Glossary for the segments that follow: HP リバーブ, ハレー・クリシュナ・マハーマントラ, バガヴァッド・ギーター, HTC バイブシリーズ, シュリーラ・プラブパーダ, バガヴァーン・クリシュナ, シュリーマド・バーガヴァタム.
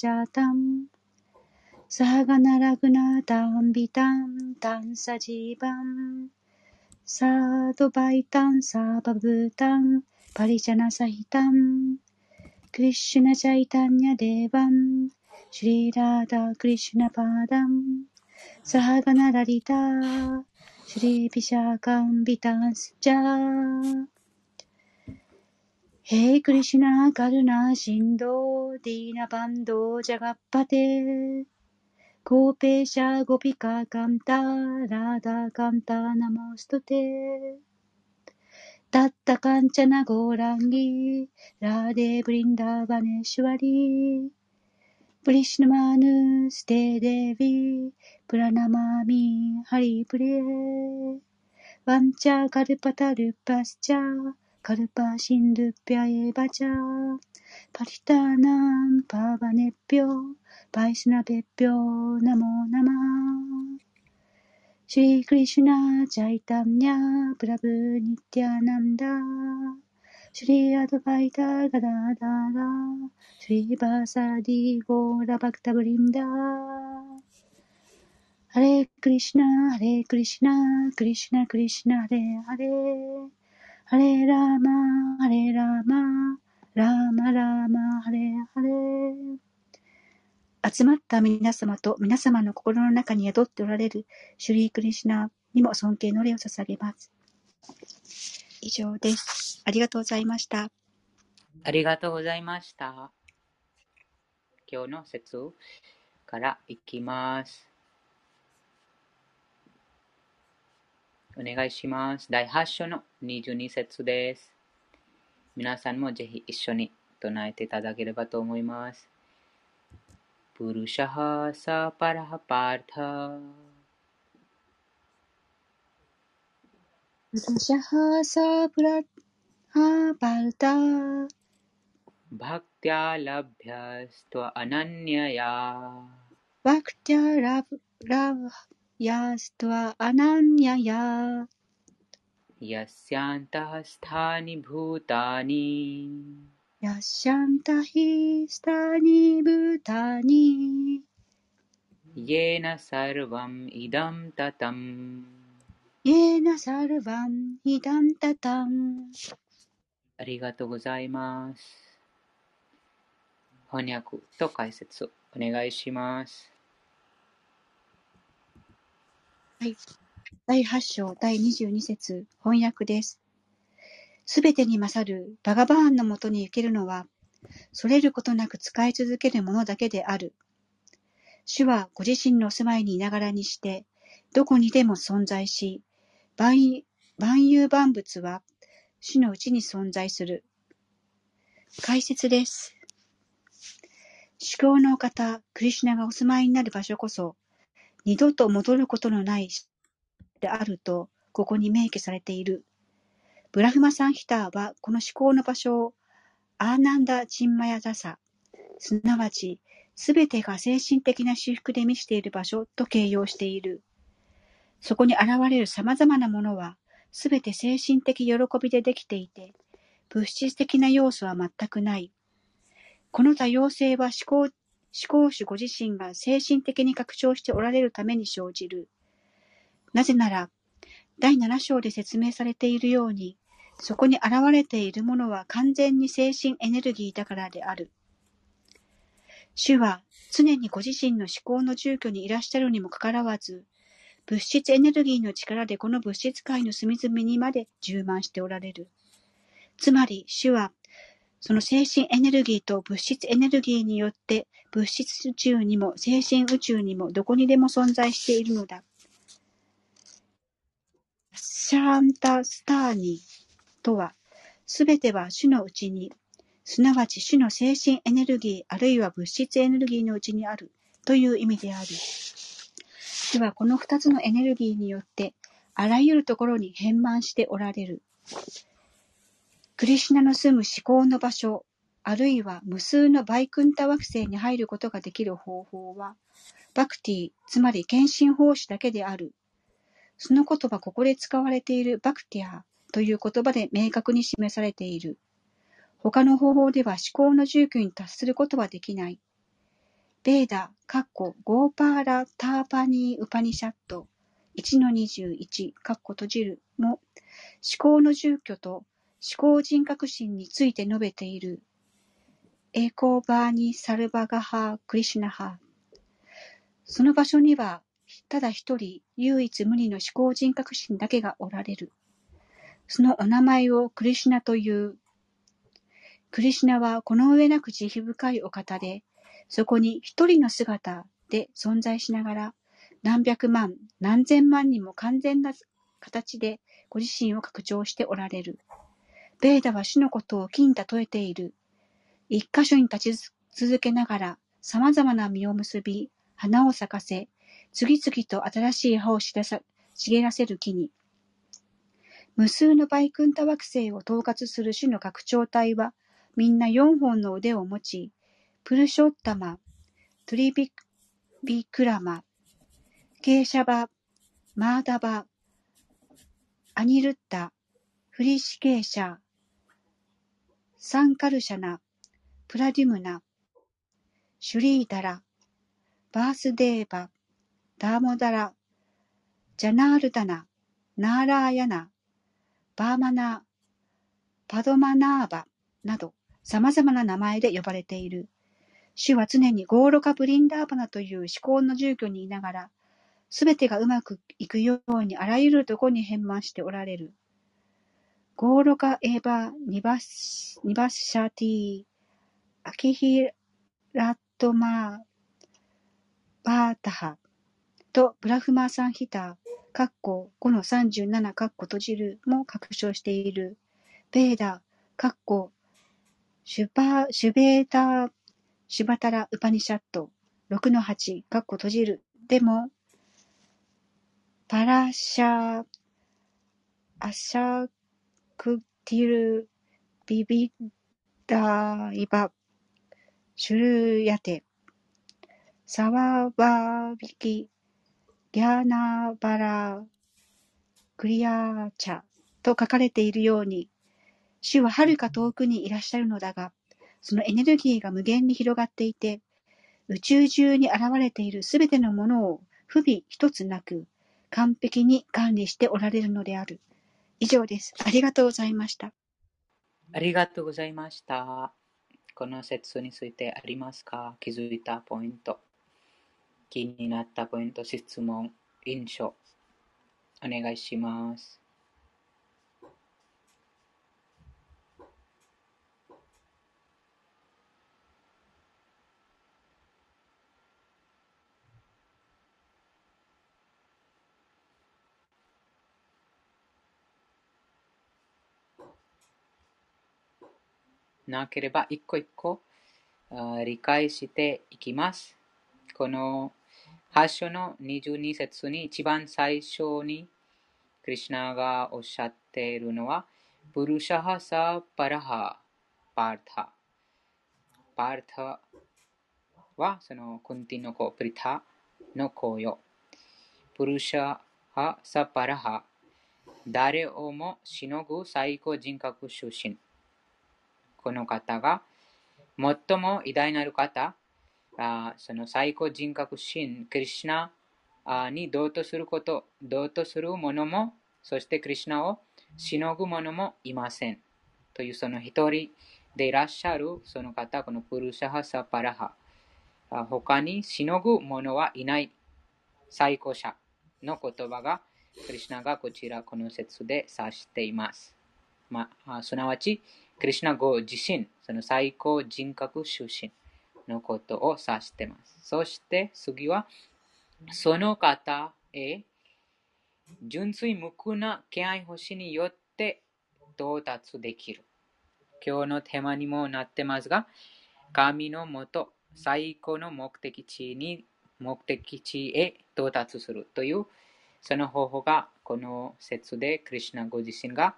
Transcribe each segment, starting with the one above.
ジャタンサガナラグナタンビタンタンサジーバンサドバイタンサバブタンパリジャナサヒタンクリシュナチャイタニャデバンシュリラダクリシュナパダンサガナラリタシュリビシャカンビタンスジャヘイクリシュナカルナシンドディーナバンドジャガッパテコーペーシャゴピカカンタラダカンタナモストテタッタカンチャナゴランギラデブリンダバネシュワリプリシュナマヌステデビプラナマミハリプレワンチャカルパタルパスチャカルパシンルピャエバチャパリタナンパバネッピョバイシュナベッピョナモナマシュリクリシュナチャイタンニャプラブニティアナンダシュリアドバイタガダダラシュリバサディゴラバクタブリンダハレクリシュナハレクリシュナクリシュナクリシュナハレハレハレラーマハレラーマラーマラーマハレハレ集まった皆様と皆様の心の中に宿っておられるシュリークリシュナにも尊敬の礼を捧げます。以上です。ありがとうございました。ありがとうございました。今日の説からいきます。お願いします。第8章の22節です。皆さんもぜひ一緒に唱えていただければと思います。プルシャハサパラハパータプルシャハサパラハパータバクティアラブヒャストアナニャヤバクティアラブヤストワアナンヤヤヤシャンタスタニブータニヤシャンタヒスタニブータニイェナサルバムイダムタタムイェナサルバムイダムタタム。ありがとうございます。翻訳と解説をお願いします。はい、第8章第22節翻訳です。すべてに勝るバガバーンのもとに行けるのはそれることなく使い続けるものだけである。主はご自身の住まいにいながらにしてどこにでも存在し万有万物は主のうちに存在する。解説です。至高のお方クリシュナがお住まいになる場所こそ二度と戻ることのないであるとここに明記されている。ブラフマサンヒターはこの至高の場所をアーナンダ・チンマヤ・ダサ、すなわちすべてが精神的な修復で満ちている場所と形容している。そこに現れるさまざまなものはすべて精神的喜びでできていて、物質的な要素は全くない。この多様性は思考主ご自身が精神的に拡張しておられるために生じる。なぜなら、第7章で説明されているように、そこに現れているものは完全に精神エネルギーだからである。主は常にご自身の思考の住居にいらっしゃるにもかかわらず、物質エネルギーの力でこの物質界の隅々にまで充満しておられる。つまり主は、その精神エネルギーと物質エネルギーによって物質宇宙にも精神宇宙にもどこにでも存在しているのだ。シャランタスターニとは、すべては主のうちに、すなわち主の精神エネルギーあるいは物質エネルギーのうちにあるという意味である。主はこの二つのエネルギーによってあらゆるところに遍満しておられる。クリシュナの住む至高の場所、あるいは無数のバイクンタ惑星に入ることができる方法は、バクティ、つまり献身奉仕だけである。その言葉、ここで使われているバクティアという言葉で明確に示されている。他の方法では至高の住居に達することはできない。ベーダーゴーパーラターパニーウパニシャット 1-21 閉じるも思考の住居と思考人格心について述べている。エコーバーニサルバガハクリシュナハ、その場所にはただ一人唯一無二の思考人格心だけがおられる。そのお名前をクリシュナという。クリシュナはこの上なく慈悲深いお方で、そこに一人の姿で存在しながら、何百万、何千万にも完全な形でご自身を拡張しておられる。ベーダは主のことを木に例えている。一箇所に立ち続けながら、様々な実を結び、花を咲かせ、次々と新しい葉を茂らせる木に。無数のバイクンタ惑星を統括する主の拡張体は、みんな4本の腕を持ち、プルショッタマ、トリビクラマ、ケーシャバ、マーダバ、アニルッタ、フリシケーシャ、サンカルシャナ、プラデュムナ、シュリーダラ、バースデーバ、ダーモダラ、ジャナールダナ、ナーラーヤナ、バーマナー、パドマナーバなど様々な名前で呼ばれている。主は常にゴーロカブリンダーバナという思考の住居にいながら、すべてがうまくいくようにあらゆるとこに変満しておられる。ゴーロカエバニバッシャティアキヒラトマバータハとブラフマーサンヒター 5-37 閉じるも拡張している。ベーダーシュバタラウパニシャット 6-8 閉じるでもパラシャアシャクティルビビダイバシュルヤテサワバビキギャナバラクリアチャと書かれているように、主は遥か遠くにいらっしゃるのだが、そのエネルギーが無限に広がっていて、宇宙中に現れているすべてのものを不備一つなく完璧に管理しておられるのである。以上です。ありがとうございました。ありがとうございました。この説についてありますか？気づいたポイント、気になったポイント、質問、印象、お願いします。なければ一個一個理解していきます。この8章の22節に一番最初にクリシュナがおっしゃっているのはプルシャハサパラハパータ。パータはそのクンティの子、プリタの子よ。プルシャハサパラハ、誰をもしのぐ最高人格出身。この方が最も偉大なる方、その最高人格心、クリシュナに同等する者も、そしてクリシュナをしのぐ者もいません。というその一人でいらっしゃるその方、このプルシャハサパラハ。他にしのぐ者はいない最高者の言葉が、クリシュナがこちらこの説で指しています。すなわち、クリシュナご自身、その最高人格出身のことを指しています。そして次は、その方へ純粋無垢な敬愛欲しによって到達できる。今日のテーマにもなってますが、神のもと、最高の目的地へ到達するという、その方法がこの説でクリシュナご自身が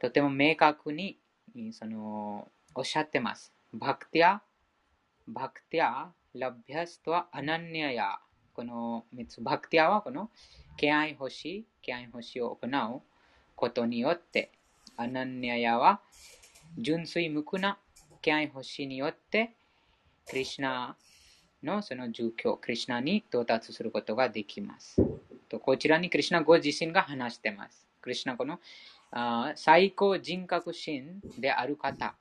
とても明確にそのおっしゃってます。バクティア、ラビアスとはアナニアヤ。この3つ、バクティアはこの敬愛欲しを行うことによって、アナニアヤは純粋無垢な敬愛欲しによって、クリシュナのその住居、クリシュナに到達することができます。とこちらにクリシュナご自身が話しています。クリシュナこの最高人格心である方、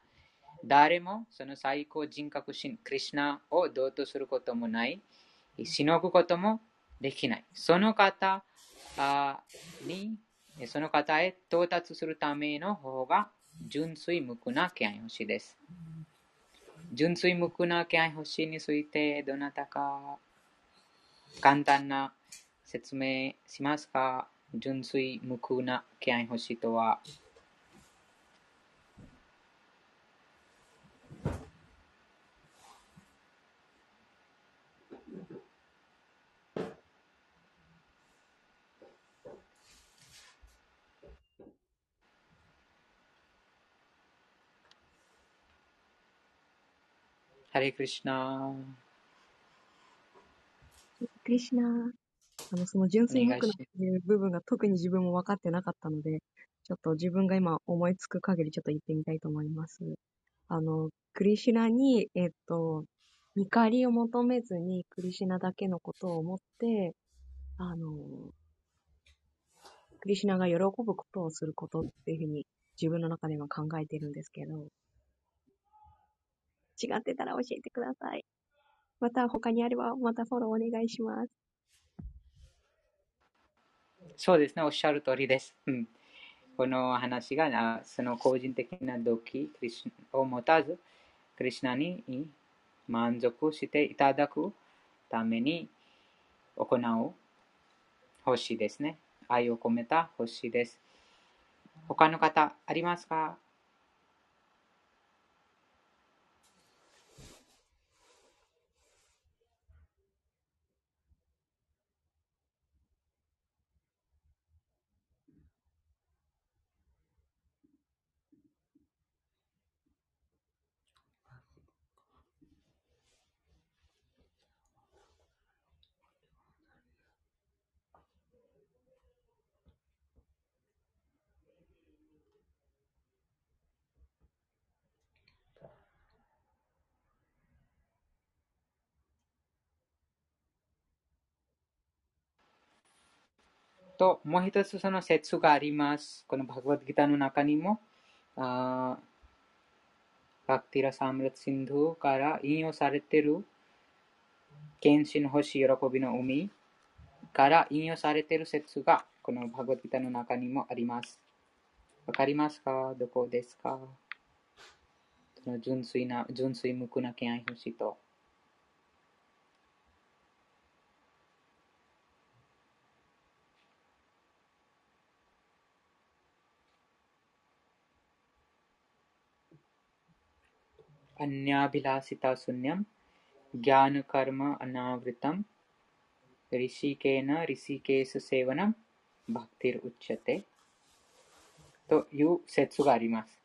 誰もその最高人格心、クリシュナを同等することもない、しのぐこともできない。その方に、その方へ到達するための方法が純粋無垢な気配星です。純粋無垢な気配星についてどなたか簡単な説明しますか？純粋無垢な気配星とは。ハレクリシュナ。クリシュナ。その純粋無垢という部分が特に自分も分かってなかったので、ちょっと自分が今思いつく限りちょっと言ってみたいと思います。クリシュナに、見返りを求めずにクリシュナだけのことを思って、クリシュナが喜ぶことをすることっていうふうに自分の中では考えているんですけど、違ってたら教えてください。また他にあればまたフォローお願いします。そうですね、おっしゃる通りです。うん、この話がその個人的な動機を持たず、クリシュナに満足していただくために行う星ですね。愛を込めた星です。他の方ありますか？ともう一つその説があります。このバガヴァッド・ギータの中にも、バクティラ・サムラット・シンドゥから引用されている、献身星喜びの海から引用されている説が、このバガヴァッド・ギータの中にもあります。わかりますか？どこですか？その純粋無垢な気配星と。अन्याभिलाषिता शून्यम ज्ञान कर्म अनावृतम ऋषिकेन ऋषिकेश सेवनम भक्तिर उच्यते という説があります。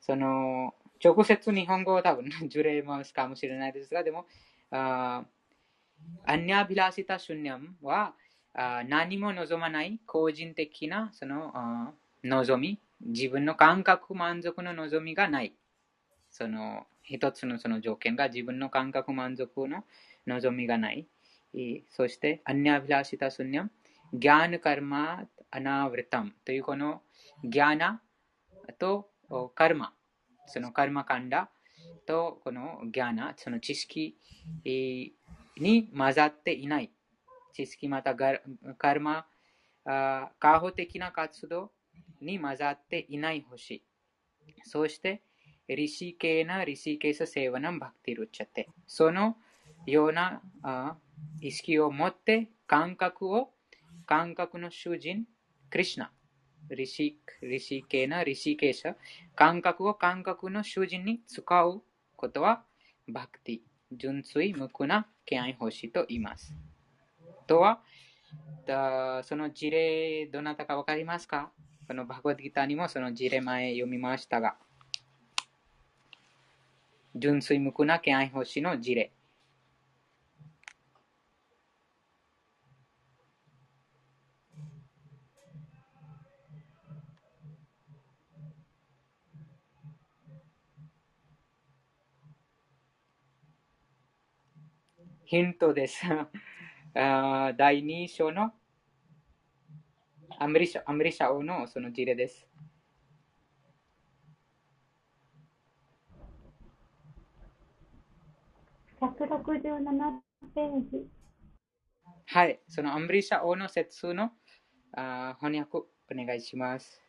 その直接日本語は多分ずれますかもしれないですが、でもअन्याभिलाषिता शून्यमは何も望まない個人的なその望み、自分の感覚満足の望みがない。その一つのその条件が自分の感覚満足の望みがない。そして、アニャヴィラシタ・シュニャム、ギャーナ・カルマ・アナヴリタムというこのギャーナとカルマ、そのカルマ・カンダとこのギャーナ、その知識に混ざっていない。知識またカルマ、過保的な活動に混ざっていない星。そして、リシケーナ・リシケーサ・セーヴァナム・バクティ・ルチャテ。そのような意識を持って感覚の主人、クリシュナ、リシケーナ・リシケーサ、感覚を感覚の主人に使うことは、バクティ、純粋無垢な気配星と言います。とは、その事例、どなたかわかりますか？このバガヴァッド・ギータにもその事例前読みましたが。純粋無垢な気配星の事例。ヒントです。第2章のアムリシャ王のその事例です。167ページ。はい、そのアムリシャ王の説数の翻訳お願いします。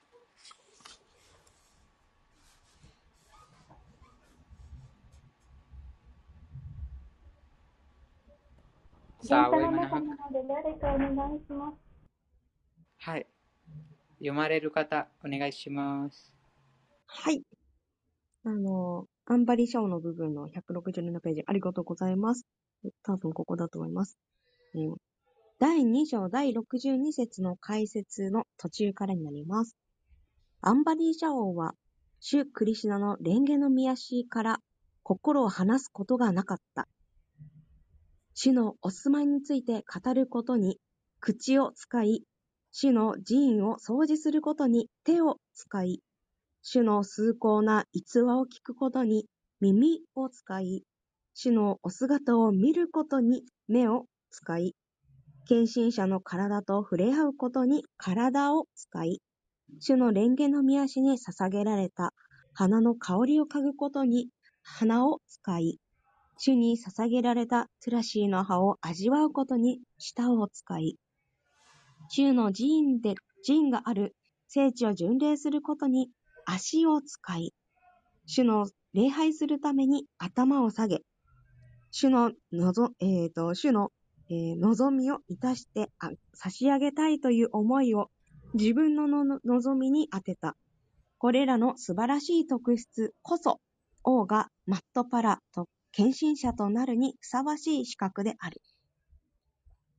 さあ、お読みの方で誰かお願いします。はい、読まれる方お願いします。はい、アンバリシャオの部分の167ページ、ありがとうございます。多分ここだと思います。第2章第62節の解説の途中からになります。アンバリシャオは主クリシュナの蓮華の御足から心を離すことがなかった。主のお住まいについて語ることに口を使い、主の寺院を掃除することに手を使い、主の崇高な逸話を聞くことに耳を使い、主のお姿を見ることに目を使い、献身者の体と触れ合うことに体を使い、主の蓮華の御足に捧げられた花の香りを嗅ぐことに鼻を使い、主に捧げられたトゥラシーの葉を味わうことに舌を使い、主の寺院がある聖地を巡礼することに足を使い、主の礼拝するために頭を下げ、主の望みを満たして差し上げたいという思いを自分の望みに当てた。これらの素晴らしい特質こそ王がマットパラと献身者となるにふさわしい資格である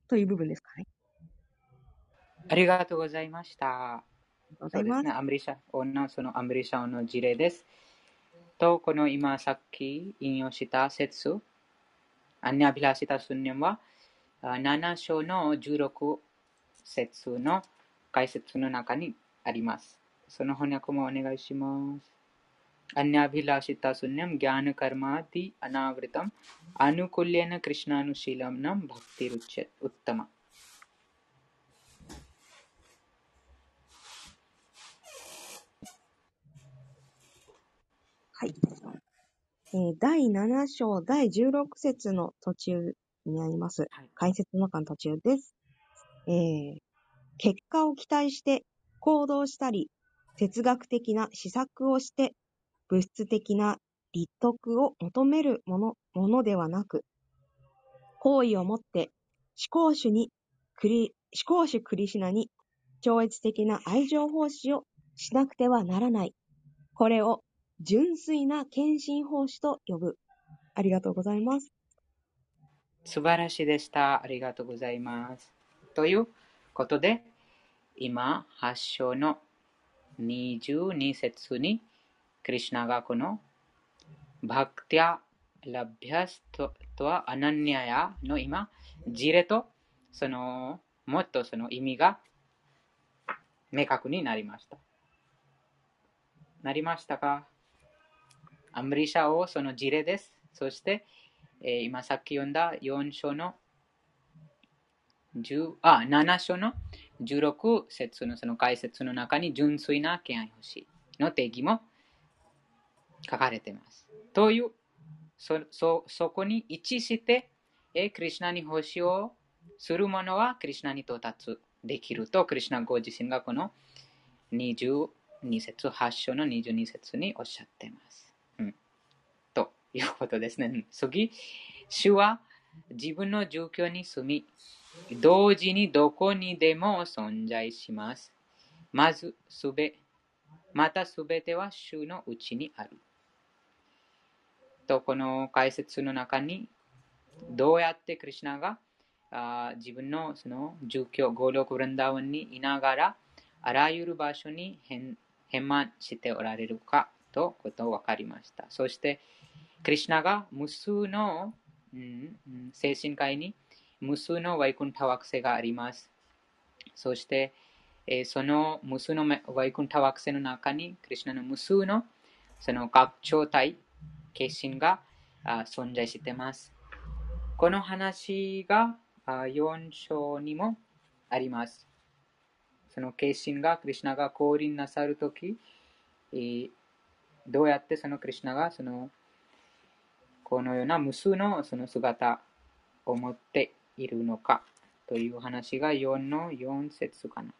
という部分ですかね。ありがとうございました。そうですね、アムリシャ王のそのアムリシャ王の事例です。とこの今さっき引用した説、アンニャビラシタスンニャムは7章の16節の解説の中にあります。その翻訳もお願いします。अन्याभिलाषिता शून्यम ज्ञान कर्मादि अनावृतम अनुकूल्येन कृष्णानुशीलम नम भक्तिरुच्यते उत्तम।第7章第16節の途中にあります。解説の中の途中です。結果を期待して行動したり、哲学的な施策をして、物質的な利得を求めるものではなく、好意を持って思考主クリシュナに超越的な愛情奉仕をしなくてはならない。これを純粋な献身奉仕と呼ぶ。ありがとうございます。素晴らしいでした。ありがとうございます。ということで、今8章の22節にクリシュナがこのバクティア・ラビアスとはアナニアヤの今事例とそのもっとその意味が明確になりました。なりましたか？アムリシャ王その事例です。そして、今さっき読んだ7章の16節のその解説の中に純粋な敬愛欲しいの定義も書かれています。という、そこに位置して、クリシュナに奉仕をする者はクリシュナに到達できると、クリシュナご自身がこの22節、8章の22節におっしゃっています。ということですね。次、主は自分の住居に住み、同時にどこにでも存在します。またすべては主のうちにある。と、この解説の中に、どうやってクリシュナが自分のその住居、ゴーロク・ブランダワンにいながら、あらゆる場所に変満しておられるかとことを分かりました。そして、クリシュナが無数の、精神界に無数のワイクンタ惑星があります。そして、その無数のワイクンタ惑星の中にクリシュナの無数のその拡張体、化身が存在しています。この話が4章にもあります。その化身が、クリシュナが降臨なさるとき、どうやってそのクリシュナがそのこのような無数のその姿を持っているのかという話が4の4節かな。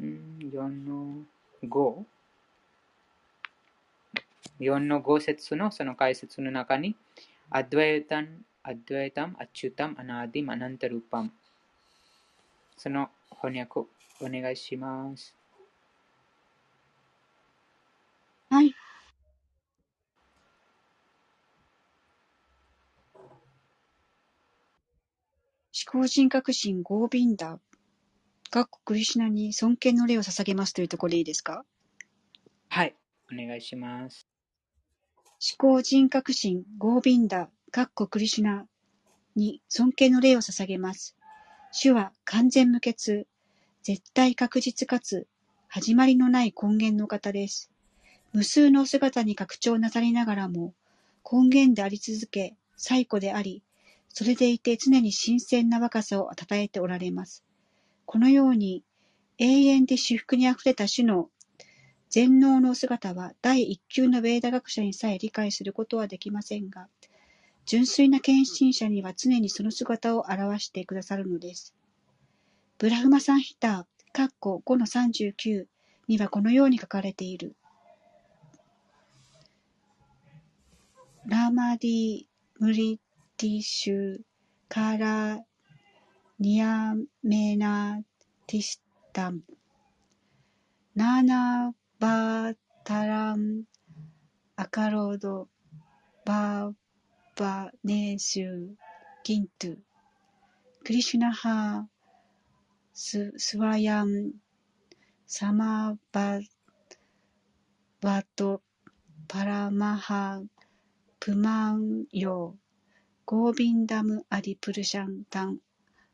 4の5。4の5節のその解説の中に、アドゥエタン、アドゥエタム、アチュタム、アナーディム、アナンタルーパム。その翻訳をお願いします。はい。思考人格神ゴービンダがクリシュナに尊敬の礼を捧げますというところでいいですか？はい、お願いします。思考人格神ゴービンダがクリシュナに尊敬の礼を捧げます。主は完全無欠、絶対確実かつ始まりのない根源の方です。無数の姿に拡張なされながらも根源であり続け、最古であり、それでいて常に新鮮な若さを称えておられます。このように永遠で至福にあふれた主の全能の姿は第一級のベーダ学者にさえ理解することはできませんが、純粋な献身者には常にその姿を表してくださるのです。ブラフマサンヒター 5の39 にはこのように書かれている。ラーマディ・ムリティシュ・カラ・ニアメナ・ティスタム・ナーナ・バータラン・アカロード・バーバネーシュ・ギントゥ・クリシュナハ・スワヤン・サマ・バ・バト・パラマハ・プマンヨーゴービンダムアリプルシャンタン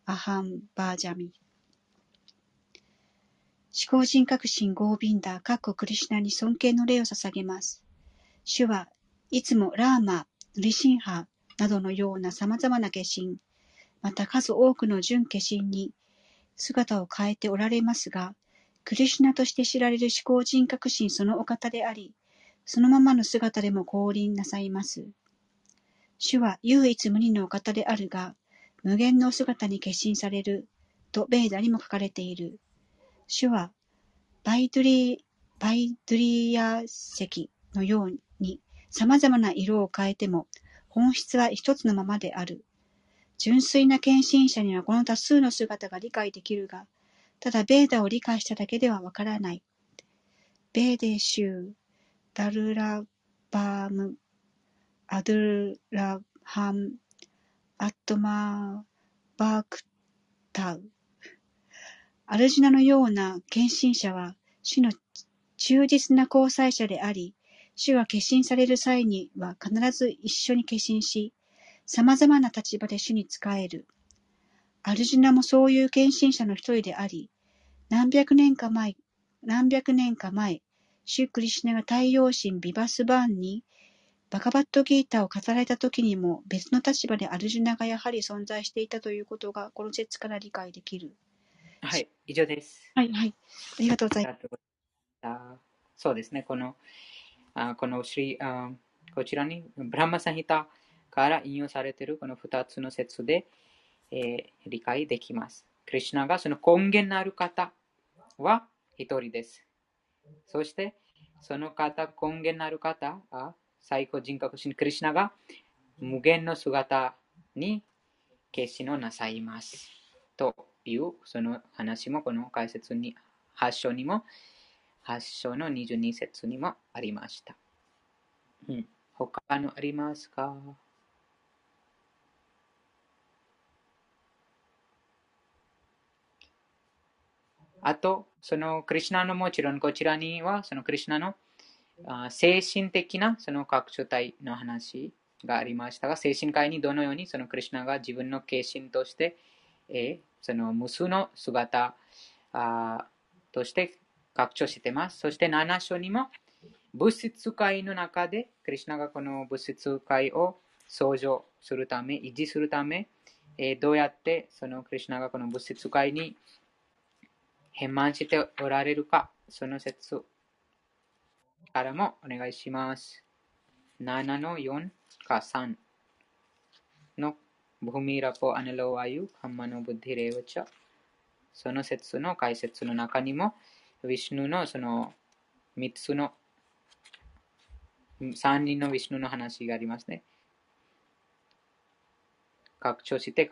アハンバージャミ。思考人格神ゴービンダークリシュナに尊敬の礼を捧げます。主はいつもラーマ、リシンハなどのような様々な化身、また数多くの準化身に姿を変えておられますが、クリシュナとして知られる思考人格神そのお方であり、そのままの姿でも降臨なさいます。主は唯一無二のお方であるが、無限のお姿に化身されるとベーダにも書かれている。主はバイドゥリヤ石のように様々な色を変えても本質は一つのままである。純粋な献身者にはこの多数の姿が理解できるが、ただベーダを理解しただけではわからない。ベーデシュダルラバームアドゥラハンアットマバクタウアルジュナのような献身者は主の忠実な交際者であり、主は化身される際には必ず一緒に化身し、様々な立場で主に仕える。アルジュナもそういう献身者の一人であり、何百年か前、主クリシュナが太陽神ビバスバーンにバカバットギータを語られた時にも別の立場でアルジュナがやはり存在していたということがこの説から理解できる。はい、以上です。はい、はい。ありがとうございます。そうですね、このこちらにブラマサンヒタから引用されているこの2つの説で、理解できます。クリシュナがその根源のある方は一人です。そしてその方、根源のある方は最高人格神クリシュナが無限の姿に化身をなさいますというその話もこの解説に8章にも8章の22節にもありました。他のありますか？あとそのクリシュナのもちろんこちらにはそのクリシュナの精神的なその拡張体の話がありましたが、精神界にどのようにそのクリシュナが自分の化身として、その無数の姿として拡張しています。そして7章にも物質界の中でクリシュナがこの物質界を創造するため、維持するため、どうやってそのクリシュナがこの物質界に変満しておられるか、その説からもお願いします。7の4か3のブーミラポアネロワユカマノブッディレヴチャ、その説の解説の中にもヴィシュヌのその3つの3人のヴィシュヌの話がありますね。拡張して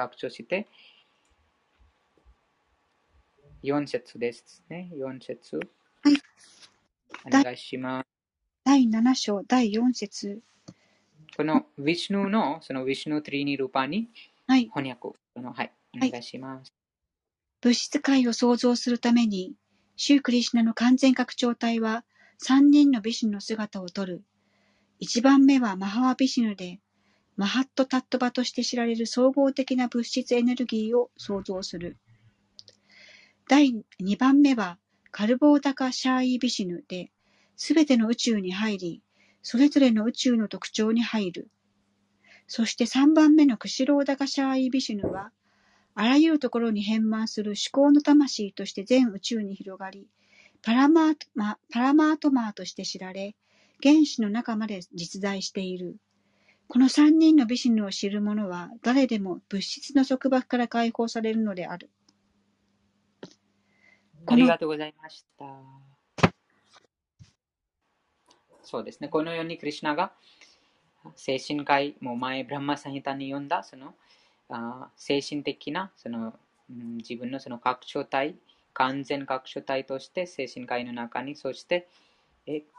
4節ですね。4節、はい、お願いします。第7章第4節、このヴィシュヌのそのヴィシュヌトリニルーパに翻訳、はい、お願いします、はい。物質界を創造するためにシュークリシュナの完全拡張体は3人のヴィシュヌの姿をとる。1番目はマハワヴィシュヌで、マハットタットバとして知られる総合的な物質エネルギーを創造する。第2番目はカルボーダカシャーイヴィシュヌで、すべての宇宙に入り、それぞれの宇宙の特徴に入る。そして3番目のクシローダカシャーイヴィシュヌは、あらゆるところに変満する思考の魂として全宇宙に広がり、パラマートマーとして知られ、原子の中まで実在している。この3人のヴィシュヌを知る者は誰でも物質の束縛から解放されるのである。ありがとうございました。そうですね。このようにクリシュナが精神界も前ブランマサンヒタに読んだその精神的なその、自分のその拡張体、完全拡張体として精神界の中に、そして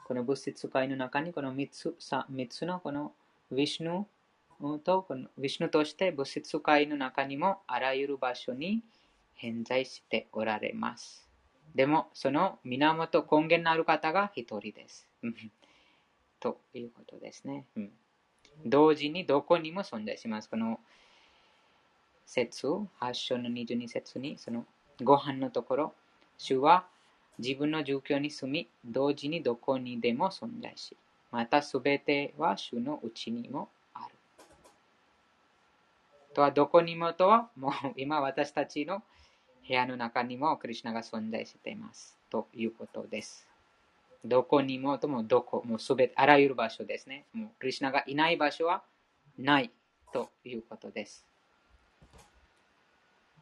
この物質界の中にこの3つのこのヴィシュヌとこのヴィシュヌとして物質界の中にもあらゆる場所に偏在しておられます。でもその源根源のある方が一人です。ということですね、うん。同時にどこにも存在します。この節、8章の22節にそのご飯のところ、主は自分の住居に住み、同時にどこにでも存在し、またすべては主のうちにもある。とはどこにもとは、もう今私たちの部屋の中にもクリシュナが存在しています。ということです。どこにもともどこもすべて、あらゆる場所ですね。もうクリシュナがいない場所はないということです。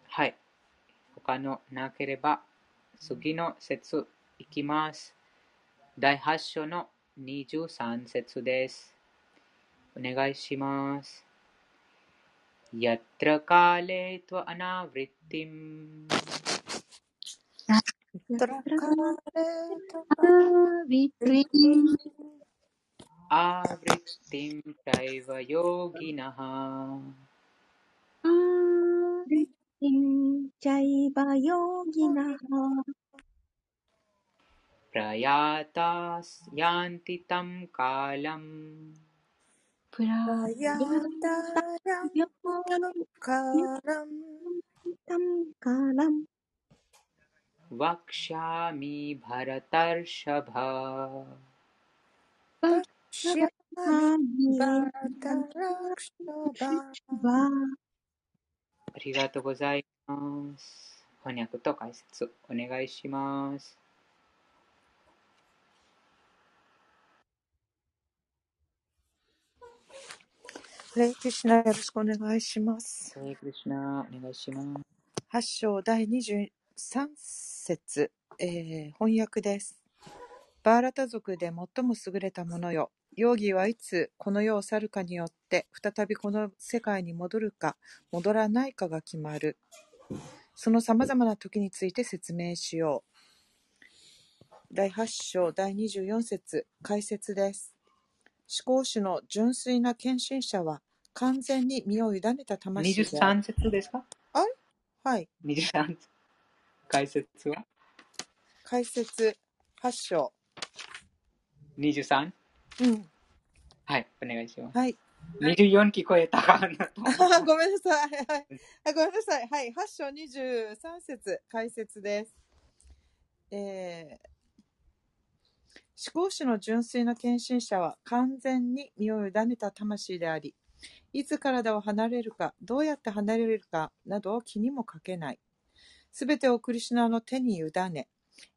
はい。他のなければ次の節いきます。第8章の23節です。お願いします。やたらかれとあなぶりてん。やたらかれとあなぶりてん。あぶりてんたいわよぎなは。あぶりてんたいわよぎなは。Prayatas yanti tam kalam. Prayatas yanti tam kalam. Vakshami bharatarshava. Vakshami bharatarshava. ありがとうございます。翻訳と解説お願いします。ハレイクリシナ、よろしくお願いします。ハレイクリシナ、お願いします。8章第23節、翻訳です。バーラタ族で最も優れたものよ。ヨーギはいつこの世を去るかによって、再びこの世界に戻るか、戻らないかが決まる。そのさまざまな時について説明しよう。第8章第24節、解説です。思考主の純粋な献身者は完全に身を委ねた魂である。23節ですか？あ、はい。23節。解説は？解説8章。23？ うん。はい、お願いします。はい。24聞こえたかなと。あ、ごめんなさい。はい。あ、ごめんなさい。はい。8章23節、解説です。思考主の純粋な献身者は完全に身を委ねた魂であり、いつ体を離れるか、どうやって離れるかなどを気にもかけない。すべてをクリシュナの手に委ね、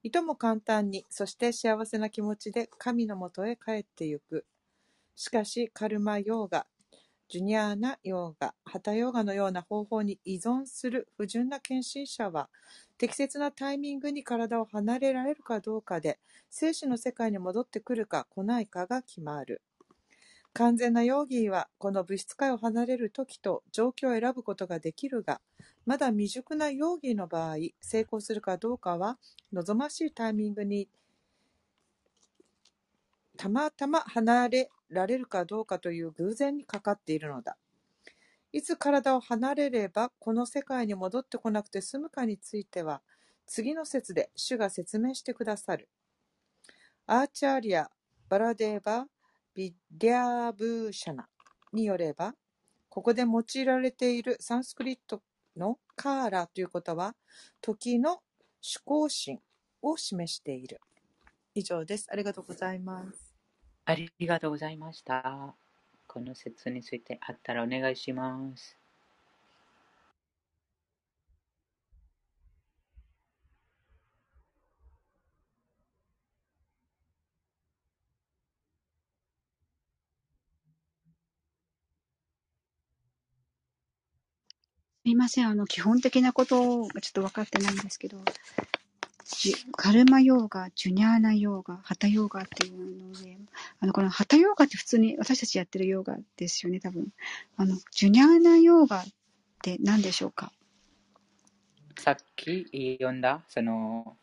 いとも簡単に、そして幸せな気持ちで神のもとへ帰ってゆく。しかし、カルマヨーガ、ジュニアーナヨーガ、ハタヨーガのような方法に依存する不純な献身者は、適切なタイミングに体を離れられるかどうかで、生死の世界に戻ってくるか来ないかが決まる。完全なヨーギーは、この物質界を離れる時と状況を選ぶことができるが、まだ未熟なヨーギーの場合、成功するかどうかは、望ましいタイミングにたまたま離れられるかどうかという偶然にかかっているのだ。いつ体を離れれば、この世界に戻ってこなくて済むかについては、次の節で主が説明してくださる。アーチャーリア・バラデーバ・ビディアブーシャナによれば、ここで用いられているサンスクリットのカーラということは、時の思考心を示している。以上です。ありがとうございます。ありがとうございました。この説についてあったらお願いします。すみません、基本的なことがちょっと分かってないんですけど、カルマヨーガ、ジュニャーナヨーガ、ハタヨーガっていうので、このハタヨーガって普通に私たちやってるヨーガですよね、多分。ジュニャーナヨーガって何でしょうか？さっき読んだ、7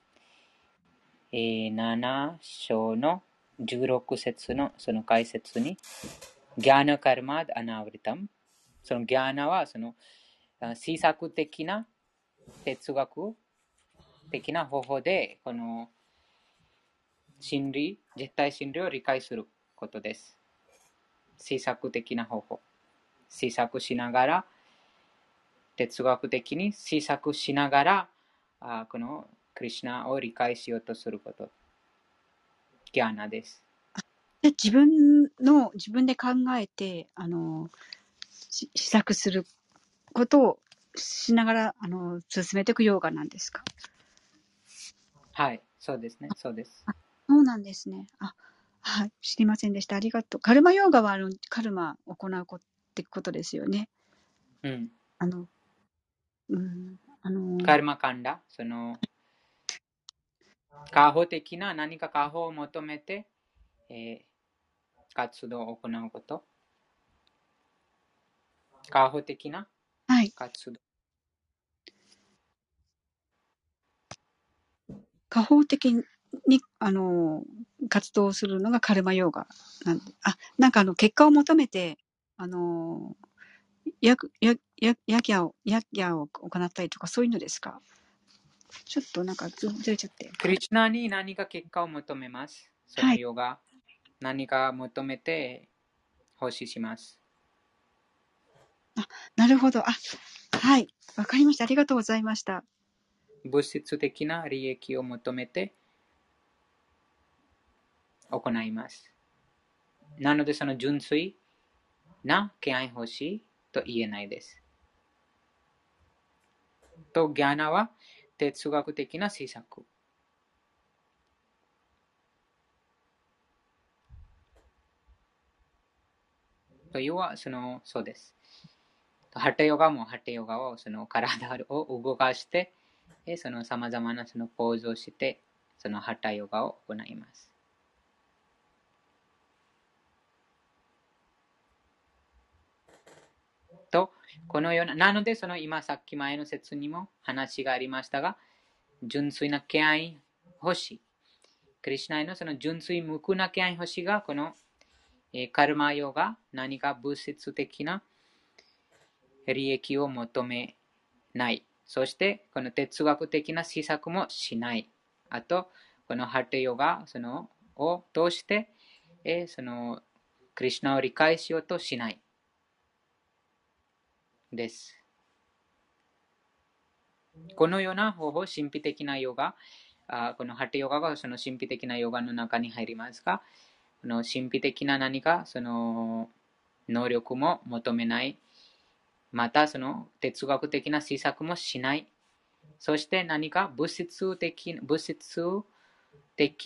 章の16節のその解説に、ギャーナカルマーダアナーヴリタム、そのギャーナはその、思索的な哲学的な方法で、この真理、絶対真理を理解することです。思索的な方法。思索しながら、哲学的に思索しながら、このクリシュナを理解しようとすること。ギャーナです。自分で考えて、思索することをしながら進めていくヨーガなんですか？はい、そうですね、そうです。そうなんですね。はい、知りませんでした。ありがとう。カルマヨーガはカルマを行うってことですよね。うん。カルマカンダ、過保的な何か過保を求めて、活動を行うこと。過保的な活動。はい、過方的に活動するのがカルマヨーガなんで、なんか結果を求めてヤギャを行ったりとか、そういうのですか？ちょっとなんかずれちゃって。クリシュナに何か結果を求めます。そのヨガ、はい、何か求めて奉仕します。なるほど。はい、わかりました。ありがとうございました。物質的な利益を求めて行います。なので、その純粋な敬愛欲しいと言えないです。と、ギャーナは哲学的な思索。というは、そうです。ハタヨガもハタヨガを、体を動かして、さまざまなポーズをして、ハタヨガを行います。と、このような、なので、今さっき前の説にも話がありましたが、純粋な敬愛欲し、クリシュナへの純粋無垢な敬愛欲しが、このカルマヨガ、何か物質的な利益を求めない。そして、この哲学的な思索もしない。あと、このハタヨガを通して、クリシュナを理解しようとしない。です。このような方法、神秘的なヨガ、このハタヨガが神秘的なヨガの中に入りますが、神秘的な何か、能力も求めない。またその哲学的な思索もしない。そして何か物質的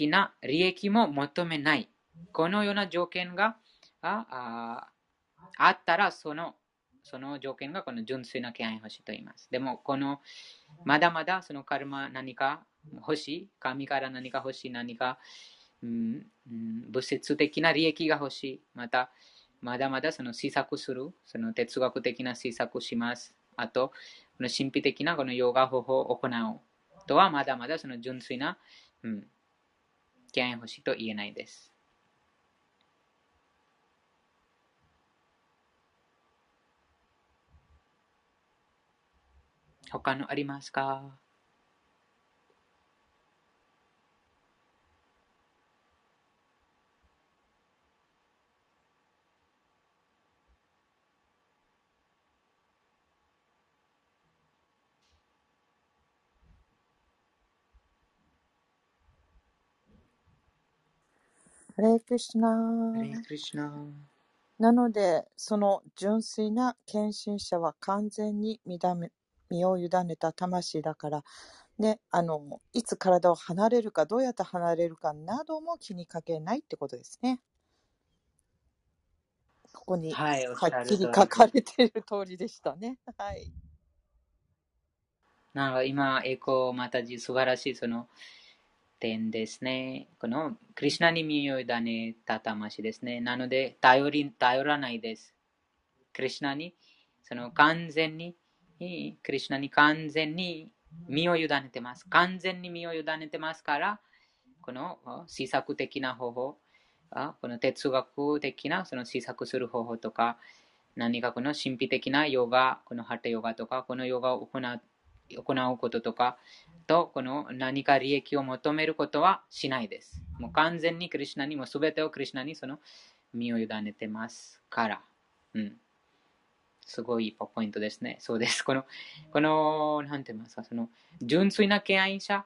な利益も求めない。このような条件があったら、その条件がこの純粋な気配欲しいと言います。でもこのまだまだそのカルマ何か欲しい、神から何か欲しい、何か、物質的な利益が欲しい、またまだまだその思索する、その哲学的な思索します。あとこの神秘的なこのヨガ方法を行うとはまだまだその純粋な、気配欲しいと言えないです。他のありますか？ハレクリシュナ。ハレクリシュナ。なので、その純粋な献身者は完全に身を委ねた魂だから、ね、いつ体を離れるか、どうやって離れるかなども気にかけないってことですね。ここにはっきり書かれている通りでしたね。はい。なんか今、エコーマタジ素晴らしいその点ですね。このクリシュナに身を委ねた魂ですね。なので頼らないです。クリシュナにその完全にクリシュナに完全に身を委ねてます。完全に身を委ねてますから、この思索的な方法、この哲学的なその思索する方法とか、何かこの神秘的なヨガ、このハタヨガとか、このヨガを行うこととか、とこの何か利益を求めることはしないです。もう完全にクリシュナに、もう全てをクリシュナにその身を委ねてますから。すごいポイントですね。そうです。この、なんて言いますか、その、純粋な敬愛者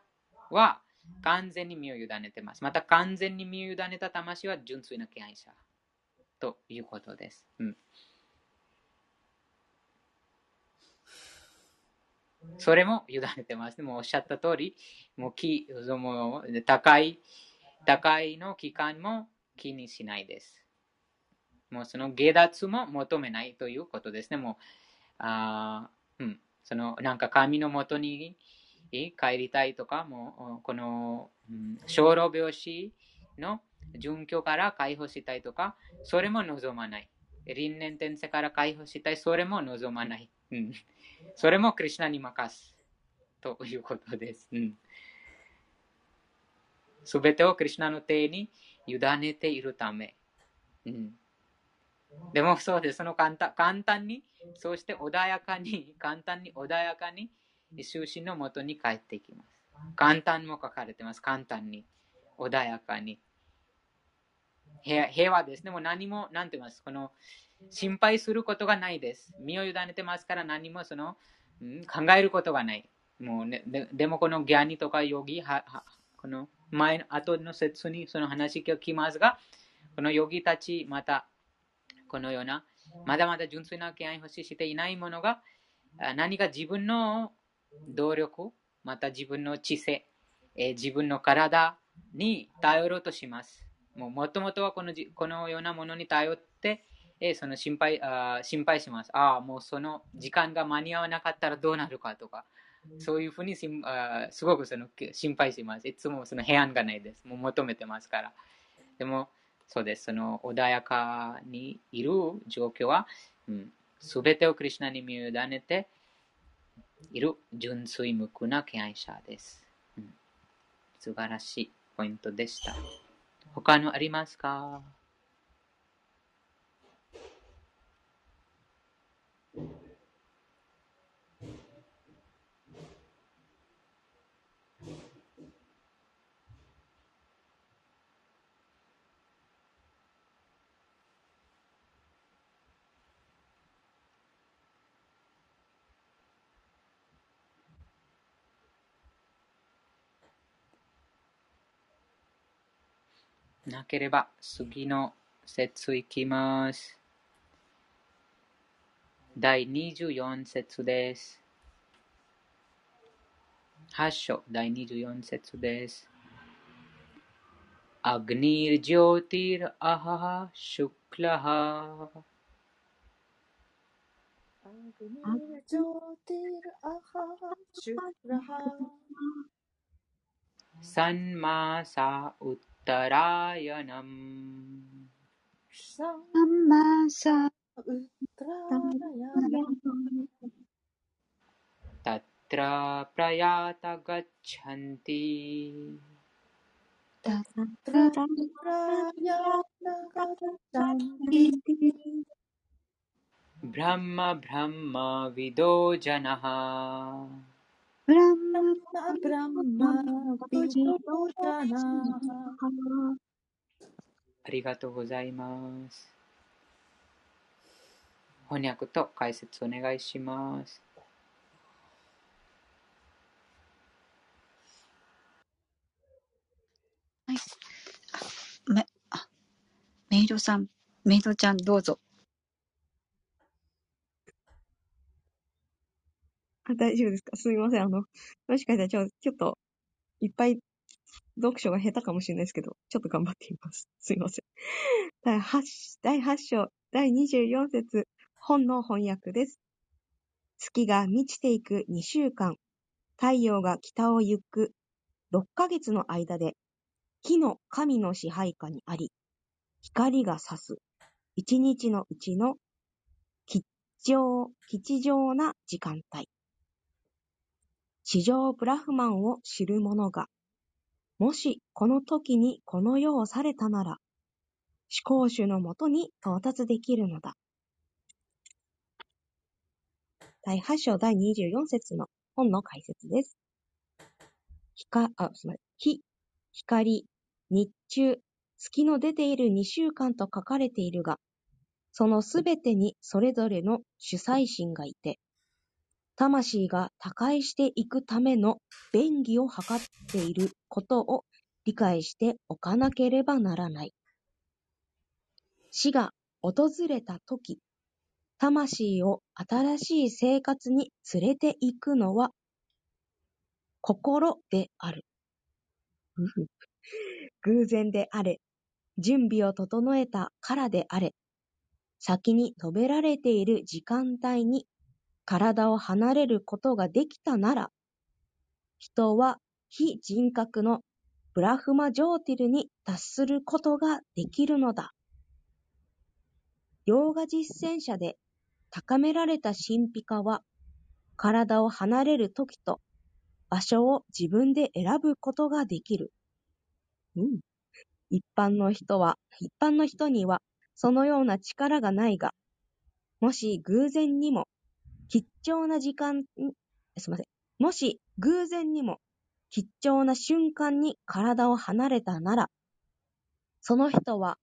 は完全に身を委ねてます。また、完全に身を委ねた魂は純粋な敬愛者ということです。それも委ねてます。でも、おっしゃった通り、もう高いの期間も気にしないです。もうその下脱も求めないということですね。もうそのなんか神のもとに帰りたいとか、もうこの生老病死の殉教から解放したいとか、それも望まない。輪廻転生から解放したい、それも望まない。それもクリシュナに任すということです。すべてをクリシュナの手に委ねているため。でもそうです。その簡単に、そして簡単に穏やかに、修身のもとに帰っていきます。簡単も書かれてます。簡単に、穏やかに。平和です。でも何も、なんて言います。この、心配することがないです。身を委ねてますから、何もその、考えることがない。もうね、でもこのギャニとかヨギ、この前の後の節にその話を聞きますが、このヨギたち、また、このようなまだまだ純粋な敬愛欲しいしていないものが何か自分の動力、また自分の知性、自分の体に頼ろうとします。もともとはこのようなものに頼って、その心配します。もうその時間が間に合わなかったらどうなるかとか、そういうふうにすごくその心配します。いつもその平安がないです。もう求めてますから。でもそうです。その穏やかにいる状況は、すべてをクリシュナに身を委ねている純粋無垢な敬愛者です。素晴らしいポイントでした。他のありますか？なければ次の節行きます。第24節です。8章第24節です。アグニー・ジョーティー・アハハ・シュクラハ。アグニー・ジョーティー・アハハ・シュクラハ。サンマサ・ウッタラヤナム。サンマサ・ウッタラヤナム。タトラ・プラヤタ・ガッチャンティ。タトラ・プラヤタ・ガッチャンティ。Brahma Brahma Vido Janaha Brahma Brahma Vido Janaha ありがとうございます。翻訳と解説お願いします。はい。メイドさん、メイドちゃんどうぞ。大丈夫ですか？すみません。もしかしたらちょっと、いっぱい読書が下手かもしれないですけど、ちょっと頑張っています。すみません。第8章、第24節、本の翻訳です。月が満ちていく2週間、太陽が北を行く6ヶ月の間で、火の神の支配下にあり、光が差す、1日のうちの吉常な時間帯。地上ブラフマンを知る者が、もしこの時にこの世を去れたなら、思考主のもとに到達できるのだ。第8章第24節の本の解説です。光、日中、月の出ている2週間と書かれているが、そのすべてにそれぞれの主宰神がいて、魂が他界していくための便宜を図っていることを理解しておかなければならない。死が訪れたとき、魂を新しい生活に連れて行くのは心である。偶然であれ、準備を整えたからであれ、先に述べられている時間帯に体を離れることができたなら、人は非人格のブラフマジョーティルに達することができるのだ。ヨーガ実践者で高められた神秘家は、体を離れる時と場所を自分で選ぶことができる。一般の人にはそのような力がないが、もし偶然にも貴重な瞬間に体を離れたなら、その人は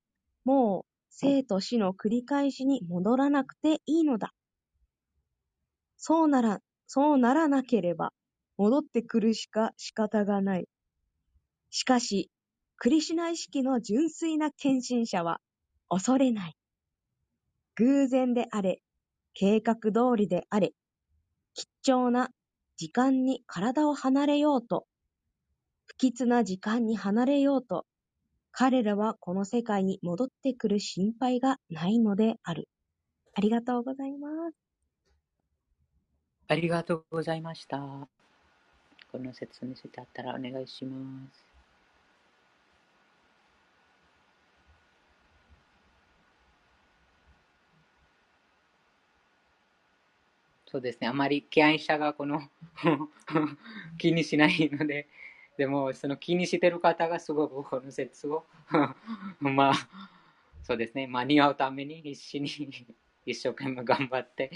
もう生と死の繰り返しに戻らなくていいのだ。そうならなければ戻ってくるしか仕方がない。しかし、クリシュナ意識の純粋な献身者は恐れない。偶然であれ、計画通りであれ、貴重な時間に体を離れようと、不吉な時間に離れようと、彼らはこの世界に戻ってくる心配がないのである。ありがとうございます。ありがとうございました。この説についてあったらお願いします。そうですね、あまり敬愛者がこの気にしないので、でもその気にしてる方がすごくこの説をそうですね、間に合うために必死に一生懸命頑張って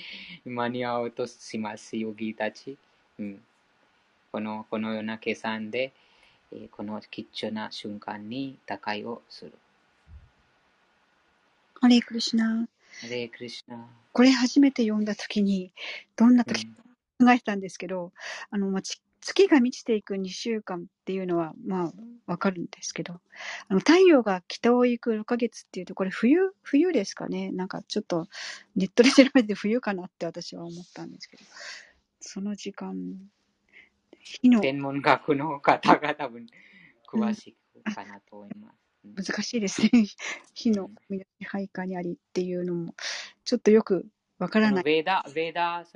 間に合おうとしますヨギたち、このような計算でこの貴重な瞬間に他界をする。ハレクリシュナ。これ初めて読んだときにどんなとき考えてたんですけど、月が満ちていく2週間っていうのはまあわかるんですけど、太陽が北を行く6ヶ月っていうと、これ冬ですかね。なんかちょっとネットで調べて冬かなって私は思ったんですけど、その時間、火の天文学の方が多分詳しいかなと思います。難しいですね。火の南配下にありっていうのもちょっとよくわからない。ウェーダ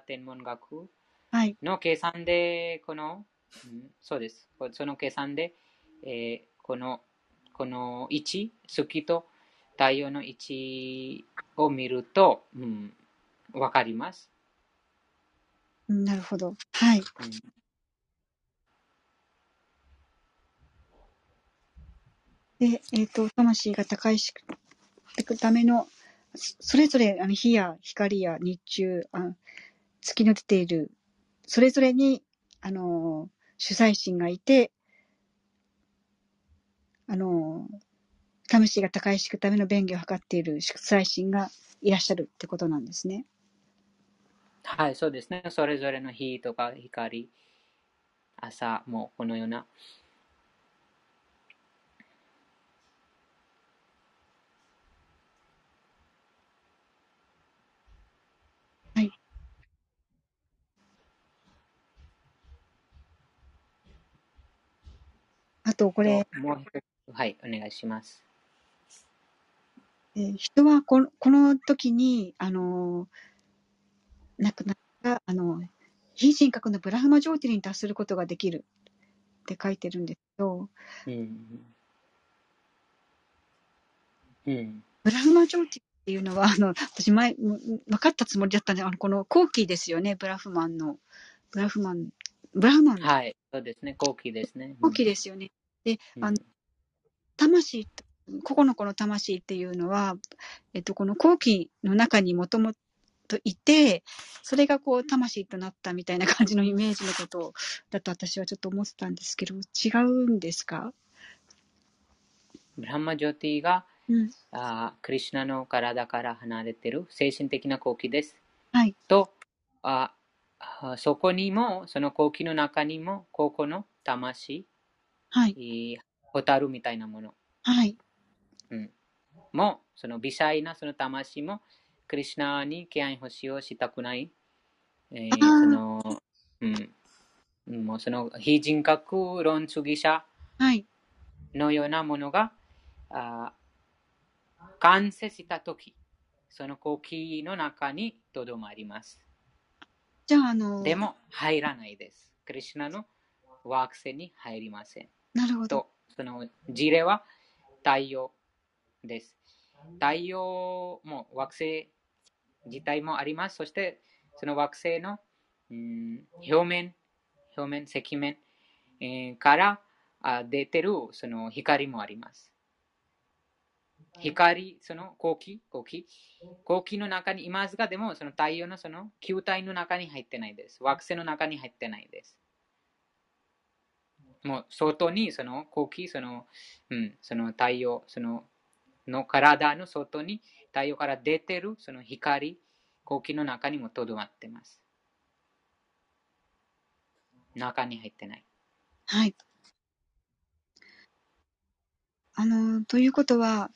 天文学の計算で、この、そうです。その計算で、この位置、月と太陽の位置を見ると、わかります。なるほど。はい。で、魂が高いしくための、それぞれ日や光や日中、月の出ている、それぞれに、主宰神がいて、魂が高いしくための便宜を図っている主宰神がいらっしゃるってことなんですね。はい、そうですね。それぞれの日とか光、朝もこのような、あとこれ、はい、お願いします。人はこの時に亡くなった非人格のブラフマ状態に達することができるって書いてるんですけど、ブラフマ状態っていうのは私前分かったつもりだったんで、この後期ですよね、ブラフマン。はい、そうですね、後期ですね。後期ですよね。で、魂、個々の魂っていうのは、この後期の中にもともといて、それがこう魂となったみたいな感じのイメージのことだと私はちょっと思ってたんですけど、違うんですか？ブラハマジョーティが、クリシュナの体から離れている精神的な後期です。はい。と、そこにも、その後期の中にも、個々の魂、蛍みたいなもの、も、その微細なその魂も、クリシュナに敬愛奉仕をしたくない、もうその非人格論主義者のようなものが、完成したとき、その後期の中にとどまります。じゃあでも入らないです。クリシュナの惑星に入りません。なるほど。とその事例は太陽です。太陽も惑星自体もあります。そしてその惑星の、表面、赤面、から出てるその光もあります。光、その後期の中にいますが、でもその太陽のその球体の中に入ってないです。惑星の中に入ってないです。もう外にその後期、その太陽、その体の外に太陽から出てるその光、後期の中にもとどまってます。中に入ってない。はい。ということは、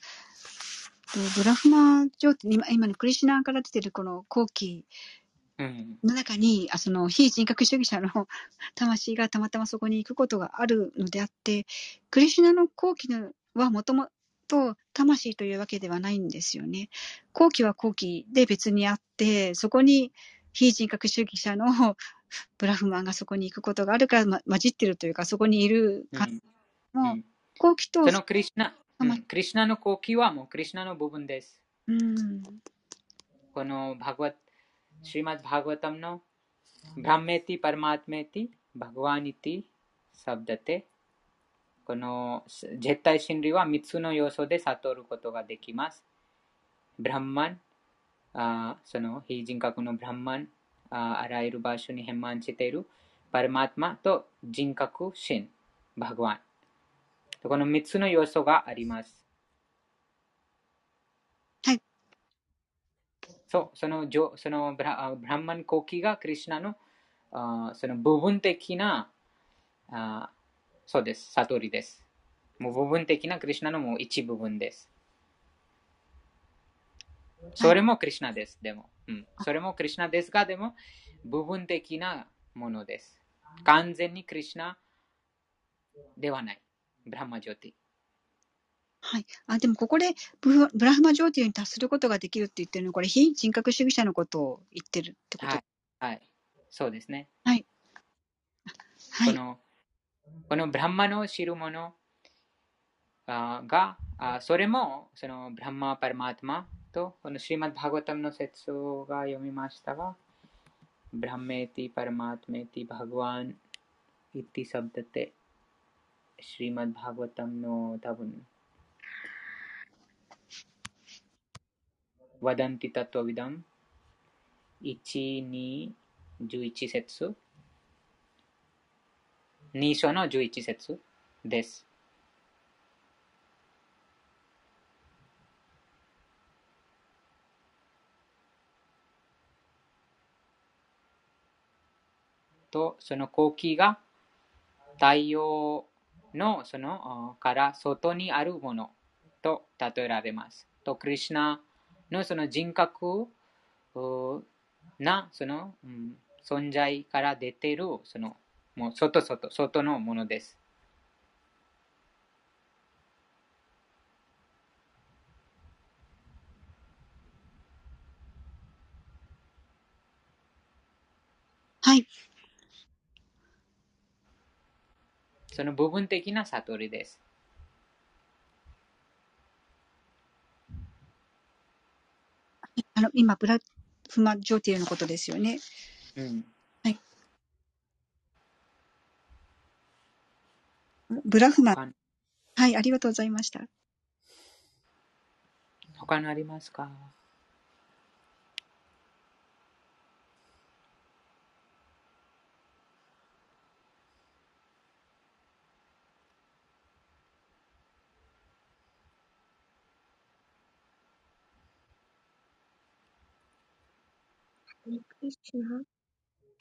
ブラフマ状態、今のクリシュナから出てるこの後期の中に、その非人格主義者の魂がたまたまそこに行くことがあるのであって、クリシュナの後期はもともと魂というわけではないんですよね。後期は後期で別にあって、そこに非人格主義者のブラフマンがそこに行くことがあるから、混じってるというか、そこにいる感じも、後期とそのクリシュナの後期はもうクリシュナの部分です。このシュリマッド・バーガヴァタムのブラメティ・パラマーメティ・バグワニティ・サブダテ。この絶対真理は3つの要素で悟ることができます。ブラマン、その非人格のブラマン、あらゆる場所に変満しているパラマーマと人格神、バグワン。この3つの要素があります。はい。そのブラハマン後期がクリシュナのその部分的な、そうです、悟りです。もう部分的なクリシュナのもう一部分です。それもクリシュナです、でも、うん。それもクリシュナですが、でも部分的なものです。完全にクリシュナではない。ブラハマジョーティ。はい、でもここでブラハマジョーティに達することができるって言ってるのは、これ非人格主義者のことを言ってるってこと、はい、はい、そうですね、はいはい、このブラハマの知るものがそれもそのブラハマパラマータマとこのシリマッド・バーガヴァタムの説をが読みましたが、ブラハメティパラマータメティバーグワンイティサブダテシリマッド・バーガヴァタムの多分ワダンティタトヴィダム1、2、11節、2章の11節です。と、その光輝が太陽のそのから外にあるものと例えられます。と、クリシュナのその人格なその、存在から出ているそのもう外のものです。はい。その部分的な悟りです。今ブラフマジョーティーのことですよね。うん。はい。ブラフマ。はい、ありがとうございました。他のありますか？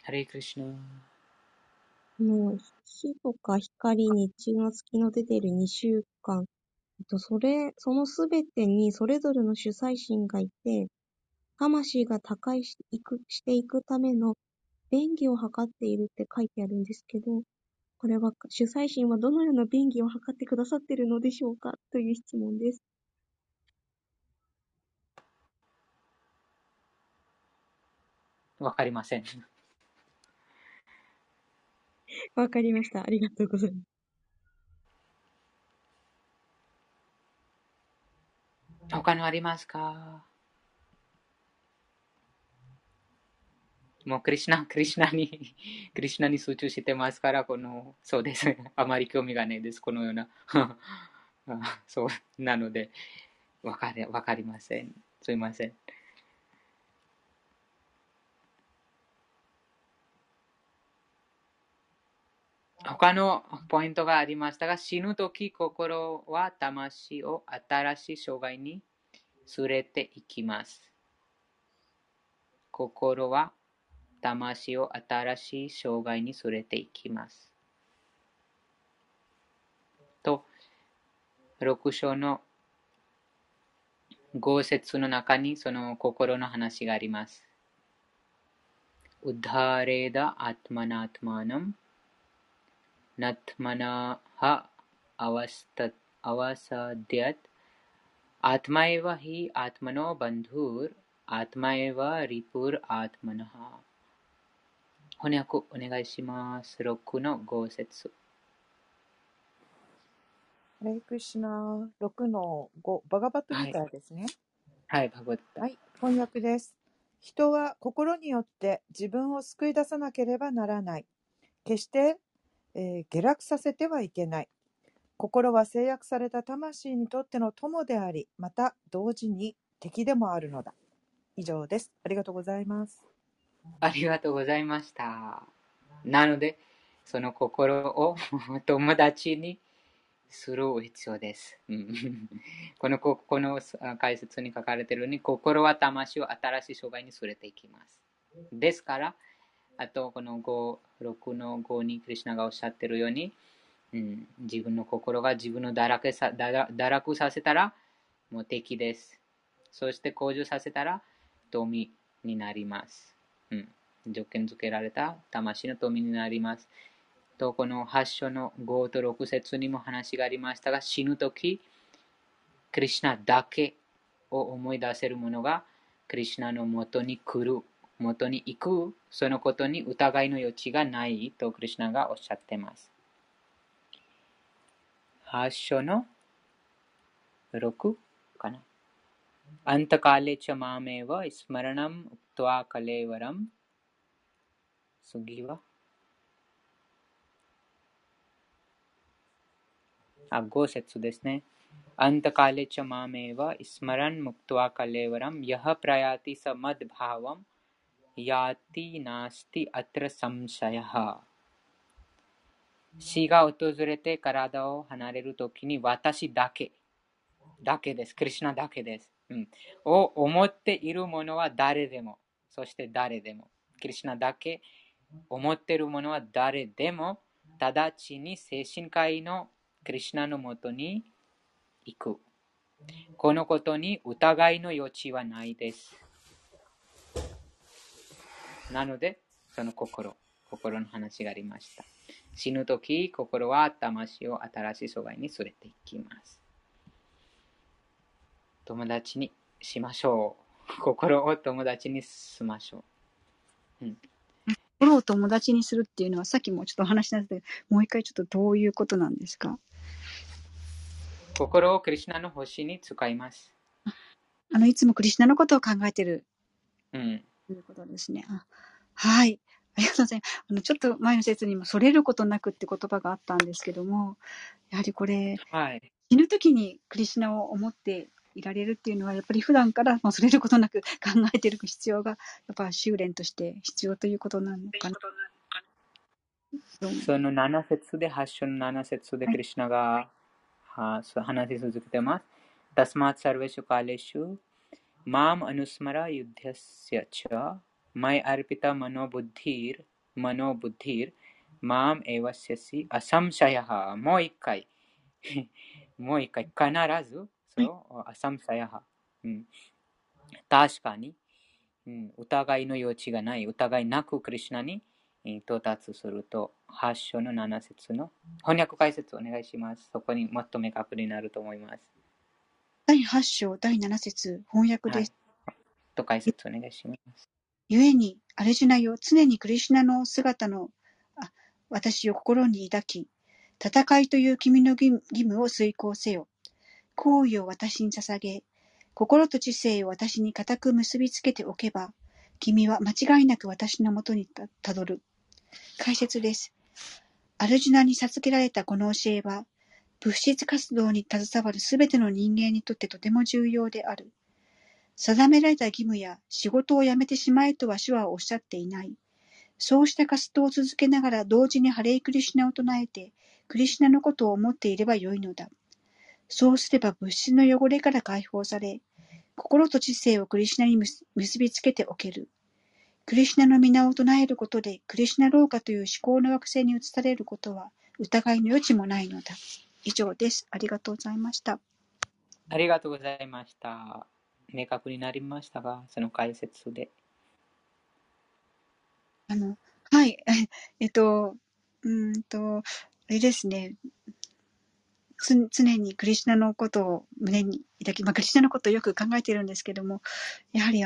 ハレイクリシュナ。もう火とか光に日中の月の出ている2週間、そのすべてにそれぞれの主宰神がいて、魂が他界していくための便宜を図っているって書いてあるんですけど、これは主宰神はどのような便宜を図ってくださっているのでしょうかという質問です。わかりません。わかりました。ありがとうございます。他のありますか？もうクリシュナに、クリシュナに集中してますから、そうです。あまり興味がないです。このような。そう、なので、わかりません。すいません。他のポイントがありましたが、死ぬとき心は魂を新しい障害に連れていきます。心は魂を新しい障害に連れていきます。と、6章の5節の中にその心の話があります。ウッダーレーダアトマナアトマナムナッマナハアワサディアッアトマエヴァヒアトマノバンドゥーアトマエヴァリプールアトマナハ。翻訳お願いします。6の5節。ハレイクリシュナ、6の5、バガバットギターですね。はい、バガバット。はい、翻訳です。人は心によって自分を救い出さなければならない。決して下落させてはいけない。心は制約された魂にとっての友であり、また同時に敵でもあるのだ。以上です。ありがとうございます。ありがとうございました。なので、その心を友達にする必要です。この解説に書かれているように、心は魂を新しい障害に連れていきます。ですから、あとこの5、6の5にクリシュナがおっしゃってるように、自分の心が自分を堕落させたらもう敵です。そして向上させたら富になります。条件付けられた魂の富になります。とこの8章の5と6節にも話がありましたが、死ぬときクリシュナだけを思い出せる者がクリシュナの元に来る、元に行く、そのことに疑いの余地がないとクリシュナがおっしゃっています。8章の6かな。アンタカレチャマメワイスマラナムウトワカレワラムスギワ。5節ですね。アンタカレチャマメワイスマランムウトワカレワラムヤハプラヤティサマドバワムヤティナスティアトラサムシャヤハ。死が訪れて体を離れるときに、私だけです。クリシュナだけです。を思っているものは誰でも、そして誰でも。クリシュナだけ思っているものは誰でも、直ちに精神界のクリシュナのもとに行く。このことに疑いの余地はないです。なので、その心の話がありました。死ぬとき、心は魂を新しい疎外に連れていきます。友達にしましょう。心を友達にしましょう。心を友達にするっていうのは、さっきもちょっとお話ししたんですけど、もう一回ちょっとどういうことなんですか？心をクリシュナの星に使います。いつもクリシュナのことを考えてる。ということですね。はい。ありがとうございます。ちょっと前の説にも、それることなくって言葉があったんですけども、やはりこれ、死ぬときにクリシュナを思っていられるっていうのは、やっぱり普段から、それることなく考えている必要が、やっぱ修練として必要ということなのかな。その7節で、8章の7節でクリシュナが、話し続けてます。タスマッサルベシュカレシュ、マムアヌスマラユッデシャチャ。マイアルピタマノブッディール、マームエワシャシ、アサムシャヤハ、もう一回、必ず、アサムシャヤハ。確かに、疑いの余地がない、疑いなくクリシュナに到達すると、8章の7節の翻訳解説をお願いします。そこにもっと明確になると思います。第8章、第7節、翻訳です。と解説お願いします。故に、アルジュナよ、常にクリシュナの姿の私を心に抱き、戦いという君の義務を遂行せよ。行為を私に捧げ、心と知性を私に固く結びつけておけば、君は間違いなく私のもとにたどる。解説です。アルジュナに授けられたこの教えは、物質活動に携わるすべての人間にとってとても重要である。定められた義務や仕事を辞めてしまえとは主はおっしゃっていない。そうした活動を続けながら同時にハレイクリシュナを唱えて、クリシュナのことを思っていればよいのだ。そうすれば物質の汚れから解放され、心と知性をクリシュナに結びつけておける。クリシュナの名を唱えることで、クリシュナ老化という思考の惑星に移されることは疑いの余地もないのだ。以上です。ありがとうございました。ありがとうございました。明確になりましたが、その解説で。はい、あれですね、常にクリシュナのことを胸に抱き、クリシュナのことをよく考えているんですけども、やはり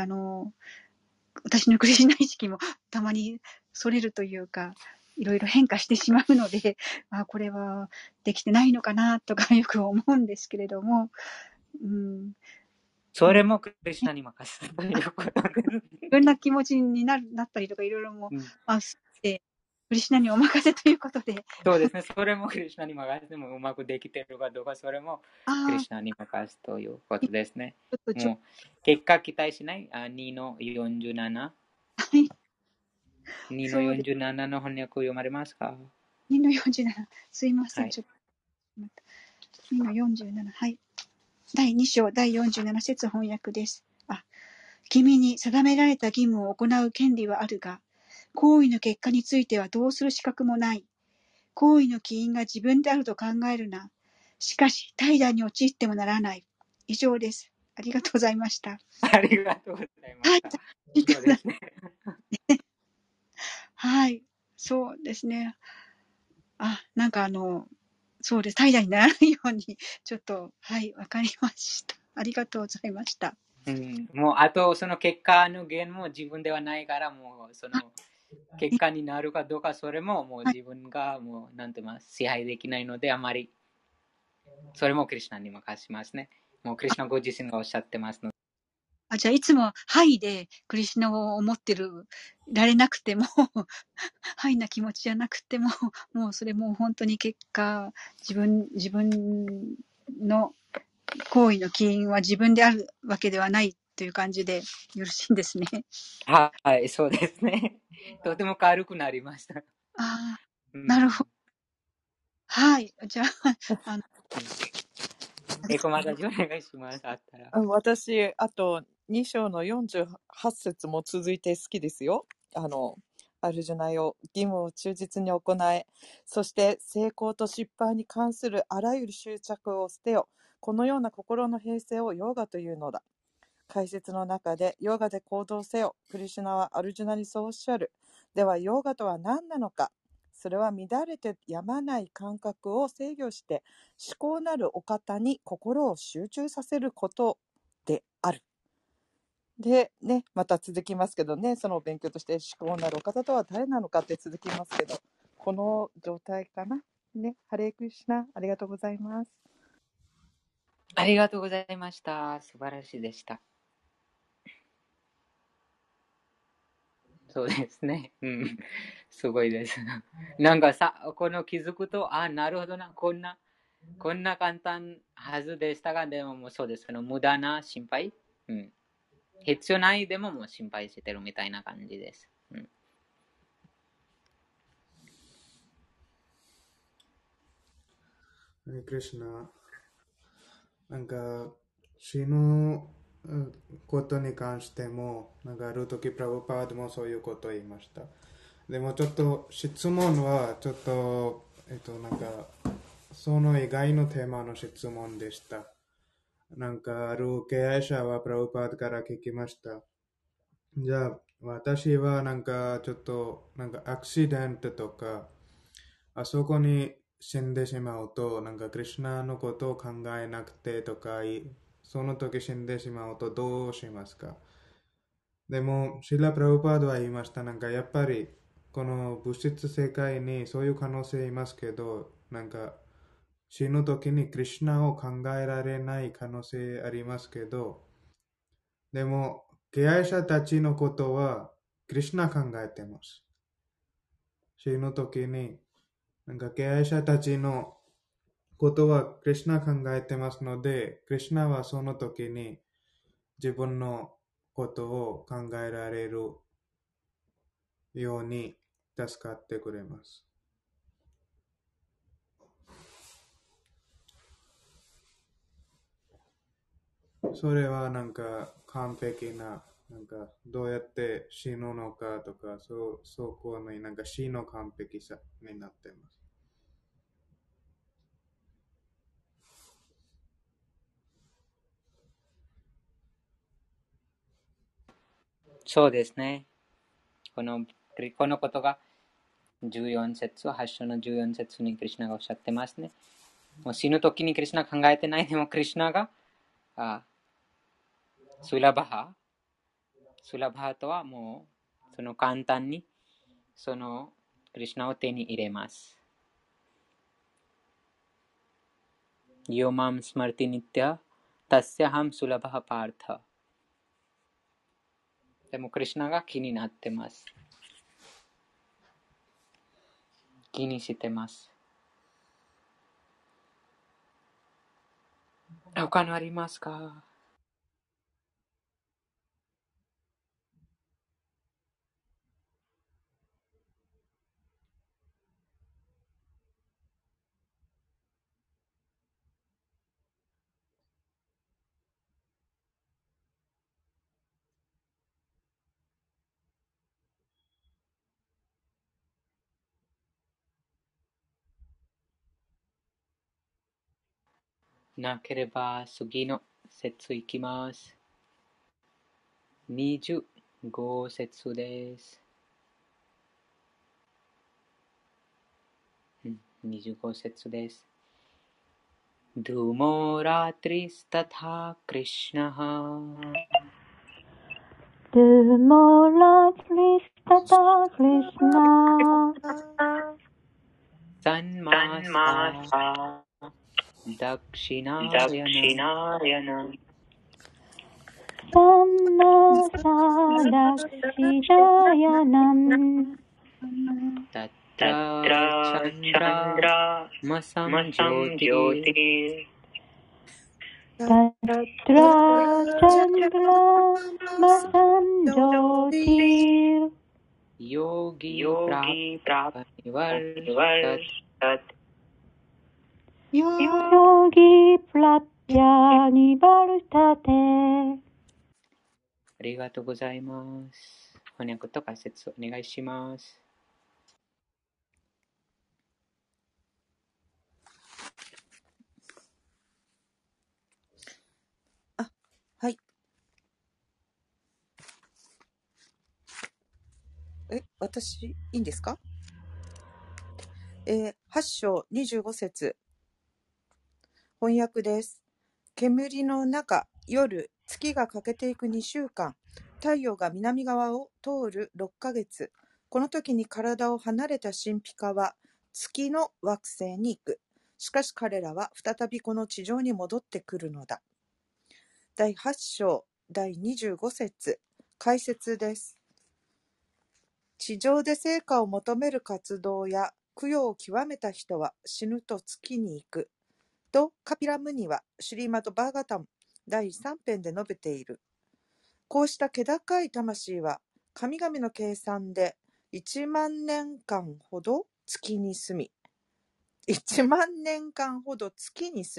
私のクリシュナ意識もたまにそれるというか、いろいろ変化してしまうので、これはできてないのかなとかよく思うんですけれども、それもクリシュナに任せたりとか、いろんな気持ちになったりとか、いろいろもして、クリシュナにお任せということで。そうですね、それもクリシュナに任せてもうまくできてるかどうか、それもクリシュナに任すということですね。もう結果期待しない2の47。はい。2の47の翻訳を読まれますか？2の47、すいません、ちょっと。2の47、はい。第2章第47節翻訳です。君に定められた義務を行う権利はあるが、行為の結果についてはどうする資格もない。行為の起因が自分であると考えるな。しかし、怠惰に陥ってもならない。以上です。ありがとうございました。ありがとうございました。以上ですね。はい。そうですね。あ、なんかそうです。怠惰にならないように、ちょっと、はい、わかりました。ありがとうございました。うん、もう、あと、その結果の原因も自分ではないから、もう、その結果になるかどうか、それも、もう自分が、もう、なんて言います、支配できないので、あまり、それもクリシュナに任せますね。もう、クリシュナご自身がおっしゃってますので。あ、じゃあ、いつも、はいで、クリシュナを思ってる、られなくても、はいな気持ちじゃなくても、もうそれもう本当に結果、自分の行為の起因は自分であるわけではないという感じで、よろしいんですね。はい、そうですね。とても軽くなりました。ああ、なるほど。はい、じゃあ、またお願いします。あったら。私、あと、2章の48節も続いて好きですよ。アルジュナよ、義務を忠実に行え、そして成功と失敗に関するあらゆる執着を捨てよ。このような心の平静をヨーガというのだ。解説の中で、ヨーガで行動せよ。クリシュナはアルジュナにそうおっしゃる。では、ヨーガとは何なのか。それは乱れてやまない感覚を制御して、思考なるお方に心を集中させることである。で、ね、また続きますけどね、その勉強として思考なるお方とは誰なのかって続きますけど、この状態かな。ね、ハレークリシュナ、ありがとうございます。ありがとうございました。素晴らしいでした。そうですね。うん。すごいです。なんかさ、この気づくと、あ、なるほどな、こんな簡単はずでしたが、でももうそうです。無駄な心配。うん。必要ないでももう心配してるみたいな感じです。うん。クリシュナ、なんか死ぬことに関しても、なんかある時プラブパードもそういうことを言いました。でもちょっと質問はちょっとなんかその以外のテーマの質問でした。なんかある敬愛者はプラブパードから聞きました。じゃあ私はなんかちょっとなんかアクシデントとかあそこに死んでしまうとなんかクリシュナのことを考えなくてとかその時死んでしまうとどうしますか。でもシラ・プラブパードは言いました。なんかやっぱりこの物質世界にそういう可能性いますけどなんか死ぬ時にクリシュナを考えられない可能性ありますけど、でも敬愛者たちのことはクリシュナ考えてます。死ぬ時になんか敬愛者たちのことはクリシュナ考えてますので、クリシュナはその時に自分のことを考えられるように助かってくれます。それはなんか完璧な、なんかどうやって死ぬのかとか、そこのなんか死の完璧さになってます。そうですね。このことが14節、8章の14節にクリシュナがおっしゃってますね。もう死ぬ時にクリシュナ考えてない。でもクリシュナがスラバハとはもうその簡単にそのクリシュナを手に入れます。ヨマムスマルティニッティアタスヤハムスラバハパータ。でもクリシュナが気になってます。気にしてます。他のありますか？なければ次の節いきます。25節です。25節です。ドゥモラトリスタタクリシナハドゥモラトリスタタクリシナサンマスタダクシナーヤナサンマスタダクシナーヤナTatra Chandra Masam Jyoti Tatra Chandra Masam Jyoti Yogi Prapyanivartat Yogi Prapyanivartateありがとうございます。翻訳と解説お願いします。私、いいんですか？8章25節翻訳です。煙の中、夜、月が欠けていく2週間、太陽が南側を通る6ヶ月、この時に体を離れた神秘家は月の惑星に行く。しかし彼らは再びこの地上に戻ってくるのだ。第8章第25節解説です。地上で成果を求める活動や供養を極めた人は死ぬと月に行くとカピラムニはシュリーマド・バーガタム第3編で述べている。こうした気高い魂は神々の計算で1万年間ほど月に住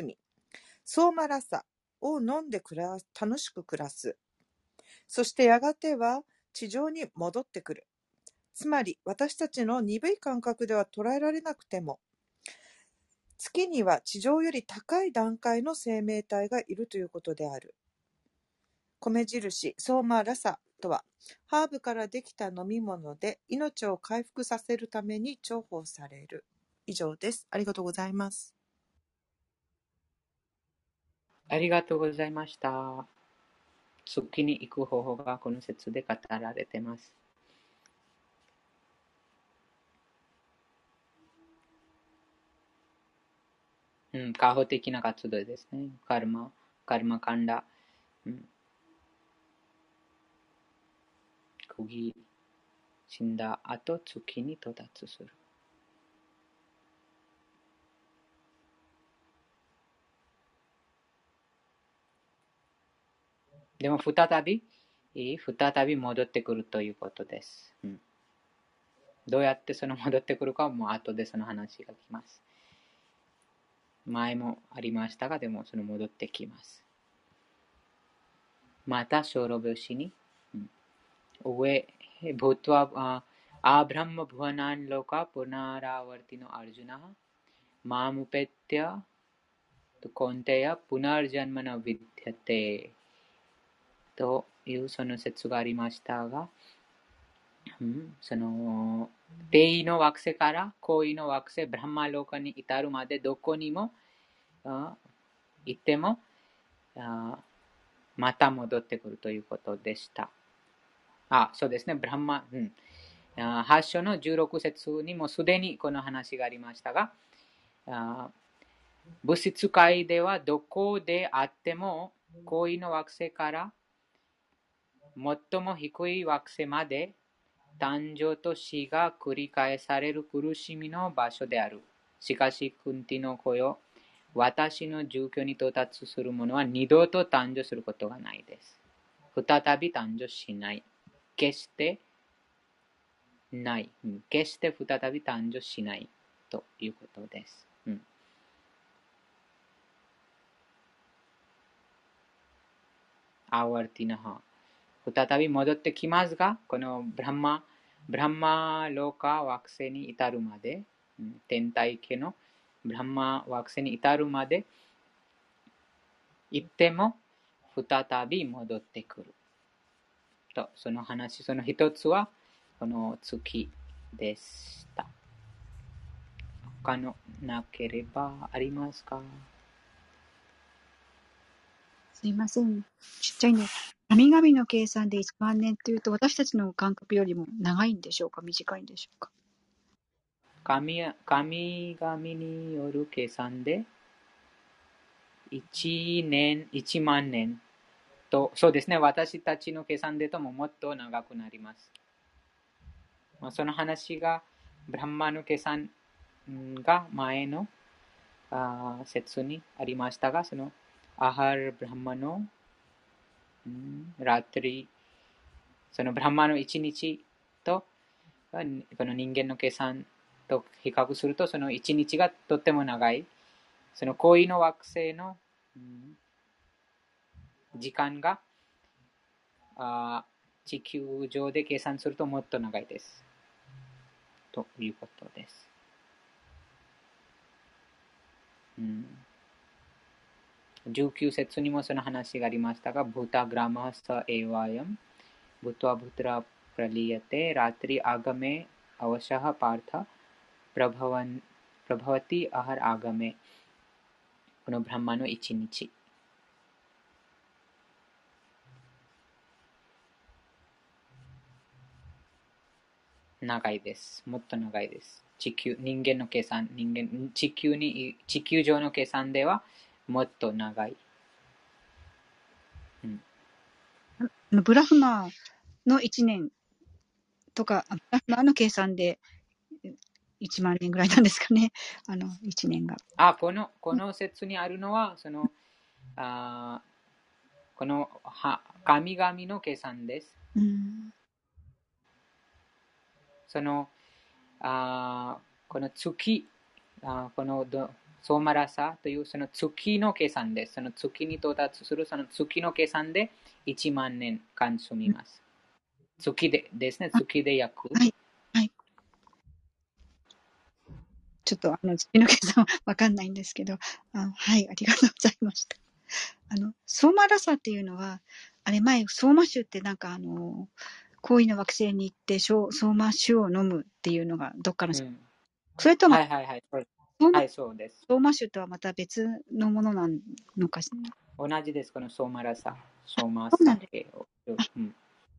み、ソーマラサを飲んで楽しく暮らす。そしてやがては地上に戻ってくる。つまり私たちの鈍い感覚では捉えられなくても、月には地上より高い段階の生命体がいるということである。米印、ソーマラサとは、ハーブからできた飲み物で命を回復させるために重宝される。以上です。ありがとうございます。ありがとうございました。月に行く方法がこの説で語られています。過保的な活動ですね。カルマカンダ、釘、死んだ後、月に到達する。でも再び戻ってくるということです。どうやってその戻ってくるかはもう後でその話がきます。前もありましたが、でもその戻ってきます。また、小老病死に、上、ボトワ、アブラム・ブワナン・ロカ、ポナラワティノ・アルジュナ、マムペティア、とコンテア、ポナルジャンマナ・ヴィディアテ、というその説がありましたが、その定位の惑星から行為の惑星ブラマロカに至るまでどこにも行ってもまた戻ってくるということでした。そうですね、ブラマ、8章の16節にもすでにこの話がありましたが、物質界ではどこであっても行為の惑星から最も低い惑星まで誕生と死が繰り返される苦しみの場所である。しかし、クンティの子よ、私の住居に到達する者は二度と誕生することがないです。再び誕生しない。決してない。決して再び誕生しないということです。アワーティナハ。再び戻ってきますが、このブランマロカ惑星に至るまで、天体系のブランマ惑星に至るまで、行っても再び戻ってくる。と、その話、その一つはこの月でした。他のなければありますか？すいません。ちっちゃいね。神々の計算で1万年というと、私たちの感覚よりも長いんでしょうか、短いんでしょうか。神々による計算で1万年と、そうですね、私たちの計算でとももっと長くなります。その話が、ブラッマの計算が前の説にありましたが、そのアハル・ブラマのラトリ、そのブラマの1日とこの人間の計算と比較すると、その1日がとっても長い。その恋の惑星の時間が地球上で計算するともっと長いです。ということです。19節にもその話がありましたが、ブータグラマサエワヤム、ブトアブトラプラリヤテ、ラトリアガメ、アワシャハパータ、プラバワティアハラアガメ、このブラマの一日。長いです。もっと長いです。人間の計算、地球上の計算ではもっと長い。ブラフマの1年とか、ブラフマの計算で1万年ぐらいなんですかね、1年が。この説にあるのは、そのこの神々の計算です。そのこの月、このソーマラサというその月の計算です。その月に到達するその月の計算で1万年間住みます。月でですね、月で約。はい。はい、ちょっと月の計算は分かんないんですけど、はい、ありがとうございました。ソーマラサっていうのは、あれ前、ソーマ州ってなんか恋の惑星に行ってソーマ酒を飲むっていうのがどっかの、それとも、はいはいはい、はい、そうです。ソーマ酒とはまた別のものなのかしら。同じです、このソーマラサ、ソーマ酒を、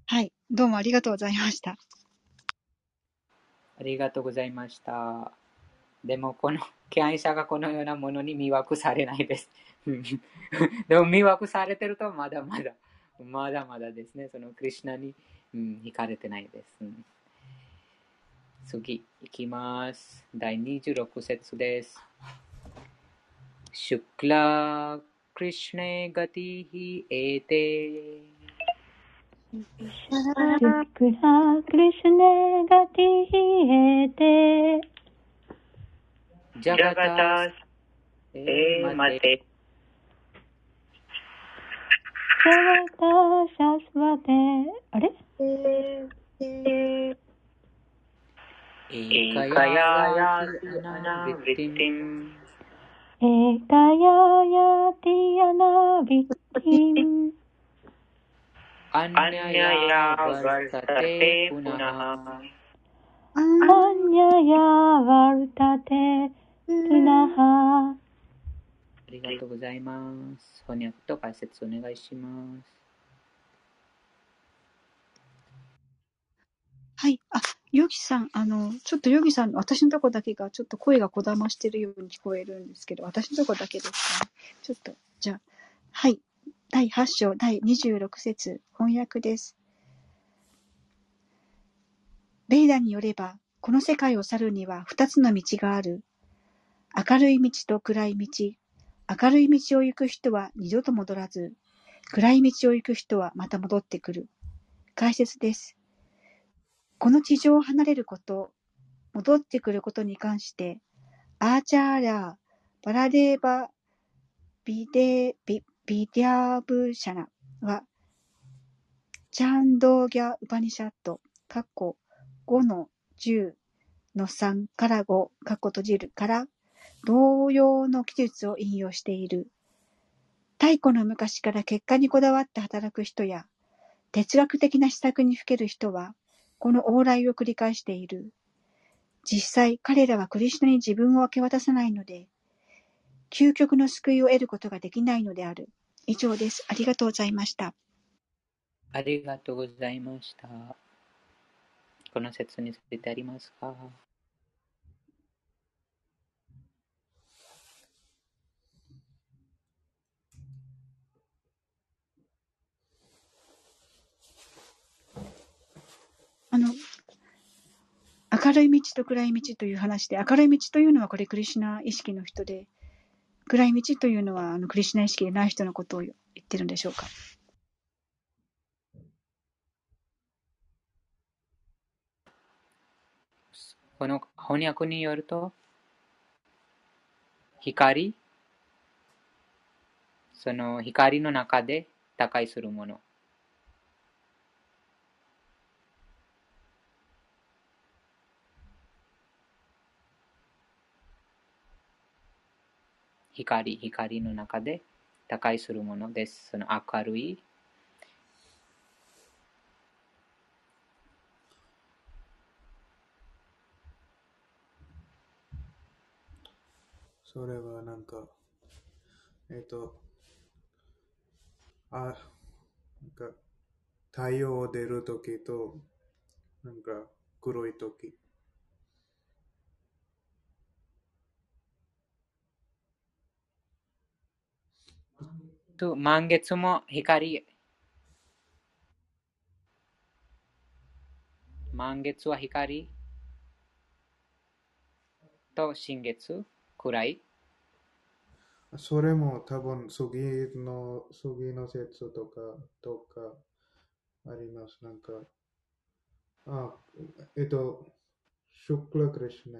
はい、どうもありがとうございました。ありがとうございました。でも、この敬愛者がこのようなものに魅惑されないです。でも、魅惑されてるとまだまだですね、そのクリシュナに。惹かれてないです。次いきます。第26節です。シュクラクリシュネガティヒエテ。シュクラクリシュネガティヒエテ。ジャガタエマテ。シャワタシャスワテ、あれ？エカヤヤティアナヴィティン。エカヤヤティアナヴィティン。アンニャヤワルタテプナハ。アンニャヤワルタテプナハ。ありがとうございます。翻訳と解説お願いします。はい。ヨギさん、ちょっとヨギさん、私のとこだけが、ちょっと声がこだましてるように聞こえるんですけど、私のとこだけですかね。ちょっと、じゃあ、はい。第8章、第26節、翻訳です。ベーダによれば、この世界を去るには2つの道がある。明るい道と暗い道。明るい道を行く人は二度と戻らず、暗い道を行く人はまた戻ってくる。解説です。この地上を離れること、戻ってくることに関して、アーチャーラー、バラデーバ、ビデアブシャナは、チャンドーギャ・ウパニシャット、カッコ 5-10-3 から5、カッコ閉じるから、同様の記述を引用している。太古の昔から結果にこだわって働く人や、哲学的な施策にふける人は、この往来を繰り返している。実際、彼らはクリシュナに自分を明け渡さないので、究極の救いを得ることができないのである。以上です。ありがとうございました。ありがとうございました。この説についてありますか？明るい道と暗い道という話で、明るい道というのはこれクリシュナ意識の人で、暗い道というのはクリシュナ意識でない人のことを言ってるんでしょうか？この翻訳によると、光、その光の中で他界するもの。光の中で他界するものです。その明るいそれはなんかなんか太陽を出るときとなんか黒いとき。満月も光、満月は光と新月暗い。それも多分次の節とかあります。なんかシュクラクリシュナ。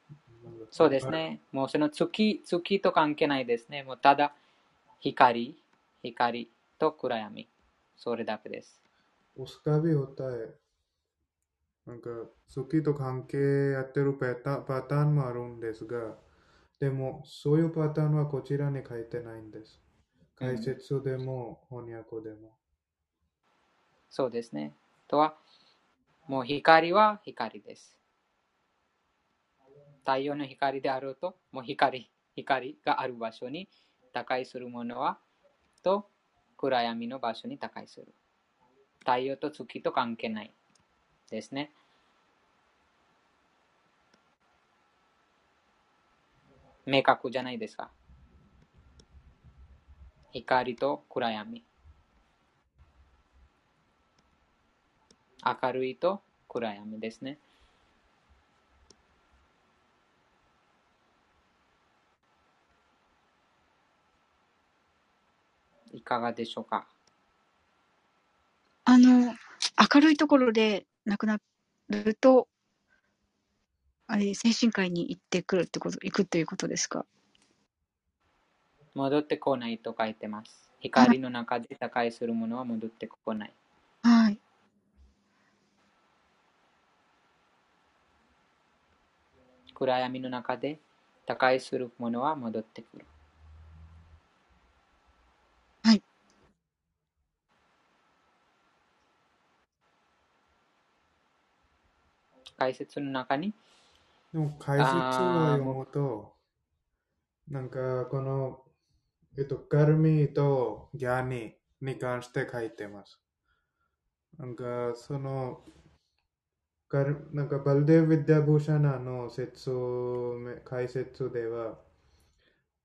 そうですね。もうその月と関係ないですね。もうただ光と暗闇、それだけです。उसका भी होता है。なんか月と関係やってるパターンもあるんですが、でもそういうパターンはこちらに書いてないんです。解説でも翻訳でも。そうですね。とはもう光は光です。太陽の光であろうと、もう光がある場所に他界するものは、と暗闇の場所に他界する。太陽と月と関係ないですね。明確じゃないですか。光と暗闇。明るいと暗闇ですね。いかがでしょうか？明るいところで亡くなると、精神科医に行くということですか？戻ってこないと書いてます。光の中で他界するものは戻ってこない。はい。暗闇の中で他界するものは戻ってくる。解説の中にでも解説を読むと、なんかこの、カルミとギャニに関して書いてます。なんかその、なんかバルデヴ・ヴィッディャブーシャナの解説では、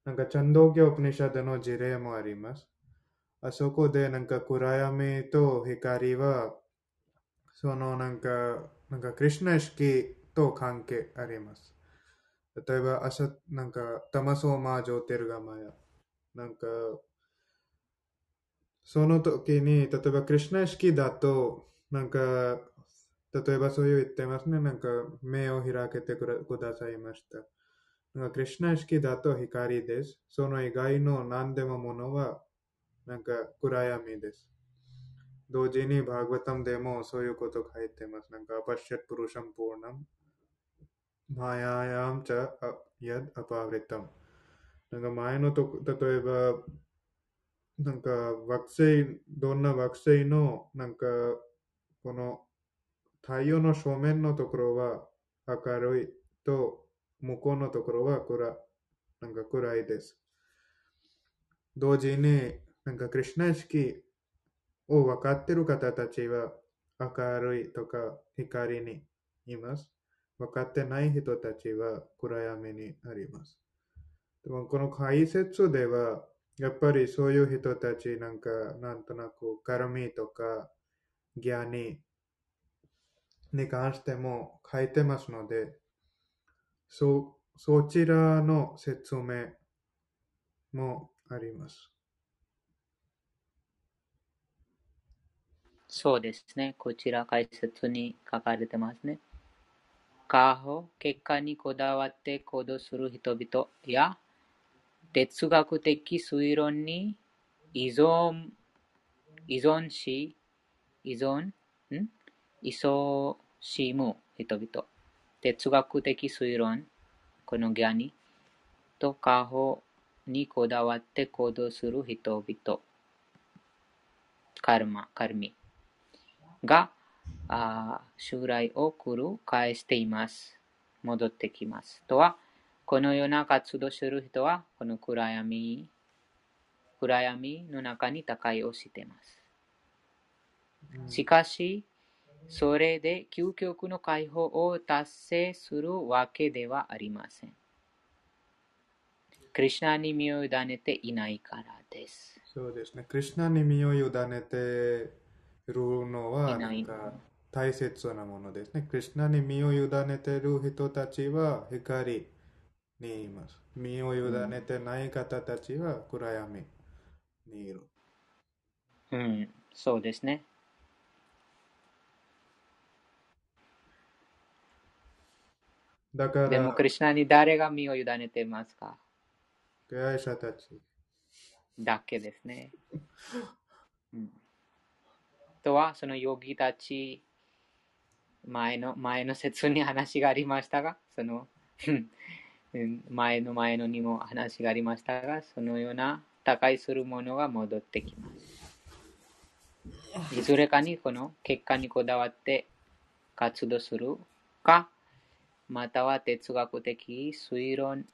なんかチャンドーキャ・ウプニシャドの事例もあります。あそこでなんか暗闇と光は、そのなんかクリシュナ意識と関係あります。例えば、なんかタマソーマージョーテルガマヤ。なんかその時に、例えばクリシュナ式だと、なんか例えばそういう言ってますね、なんか目を開けてくださいました。なんかクリシュナ式だと光です。その以外の何でもものはなんか暗闇です。同時にバーガータムでもそういうこと書いてます。なんかアパッシャップルシャンポーナムマヤヤムチャヤアパーレタム。なんか前のと、例えばなんか惑星、どんな惑星のなんかこの太陽の正面のところは明るいと向こうのところはなんか暗いです。同時になんかクリシュナ意識を分かっている方たちは明るいとか光にいます。分かってない人たちは暗闇にあります。でもこの解説ではやっぱりそういう人たちなんかなんとなくカルミとかギャニに関しても書いてますので、そちらの説明もあります。そうですね。こちら解説に書かれてますね。過去、結果にこだわって行動する人々や、哲学的推論に依存しむ人々。哲学的推論、このギャニと過去にこだわって行動する人々。カルミ。が将来を繰り返しています。戻ってきます。とは、このような活動する人は、この暗闇の中に高いをしています。しかし、それで究極の解放を達成するわけではありません。クリシュナに身を委ねていないからです。そうですね。クリシュナに身を委ねているのはなんか大切なものですね。クリシュナに身を委ねている人たちは光にいます。身を委ねてない方たちは暗闇にいる。そうですね。だからでもクリシュナに誰が身を委ねていますか？出会い者たちだけですね。とはそのヨギたち、前の説に話がありましたが、その前のにも話がありましたが、そのような他界するものが戻ってきます。いずれかにこの結果にこだわって活動するか、または哲学的推論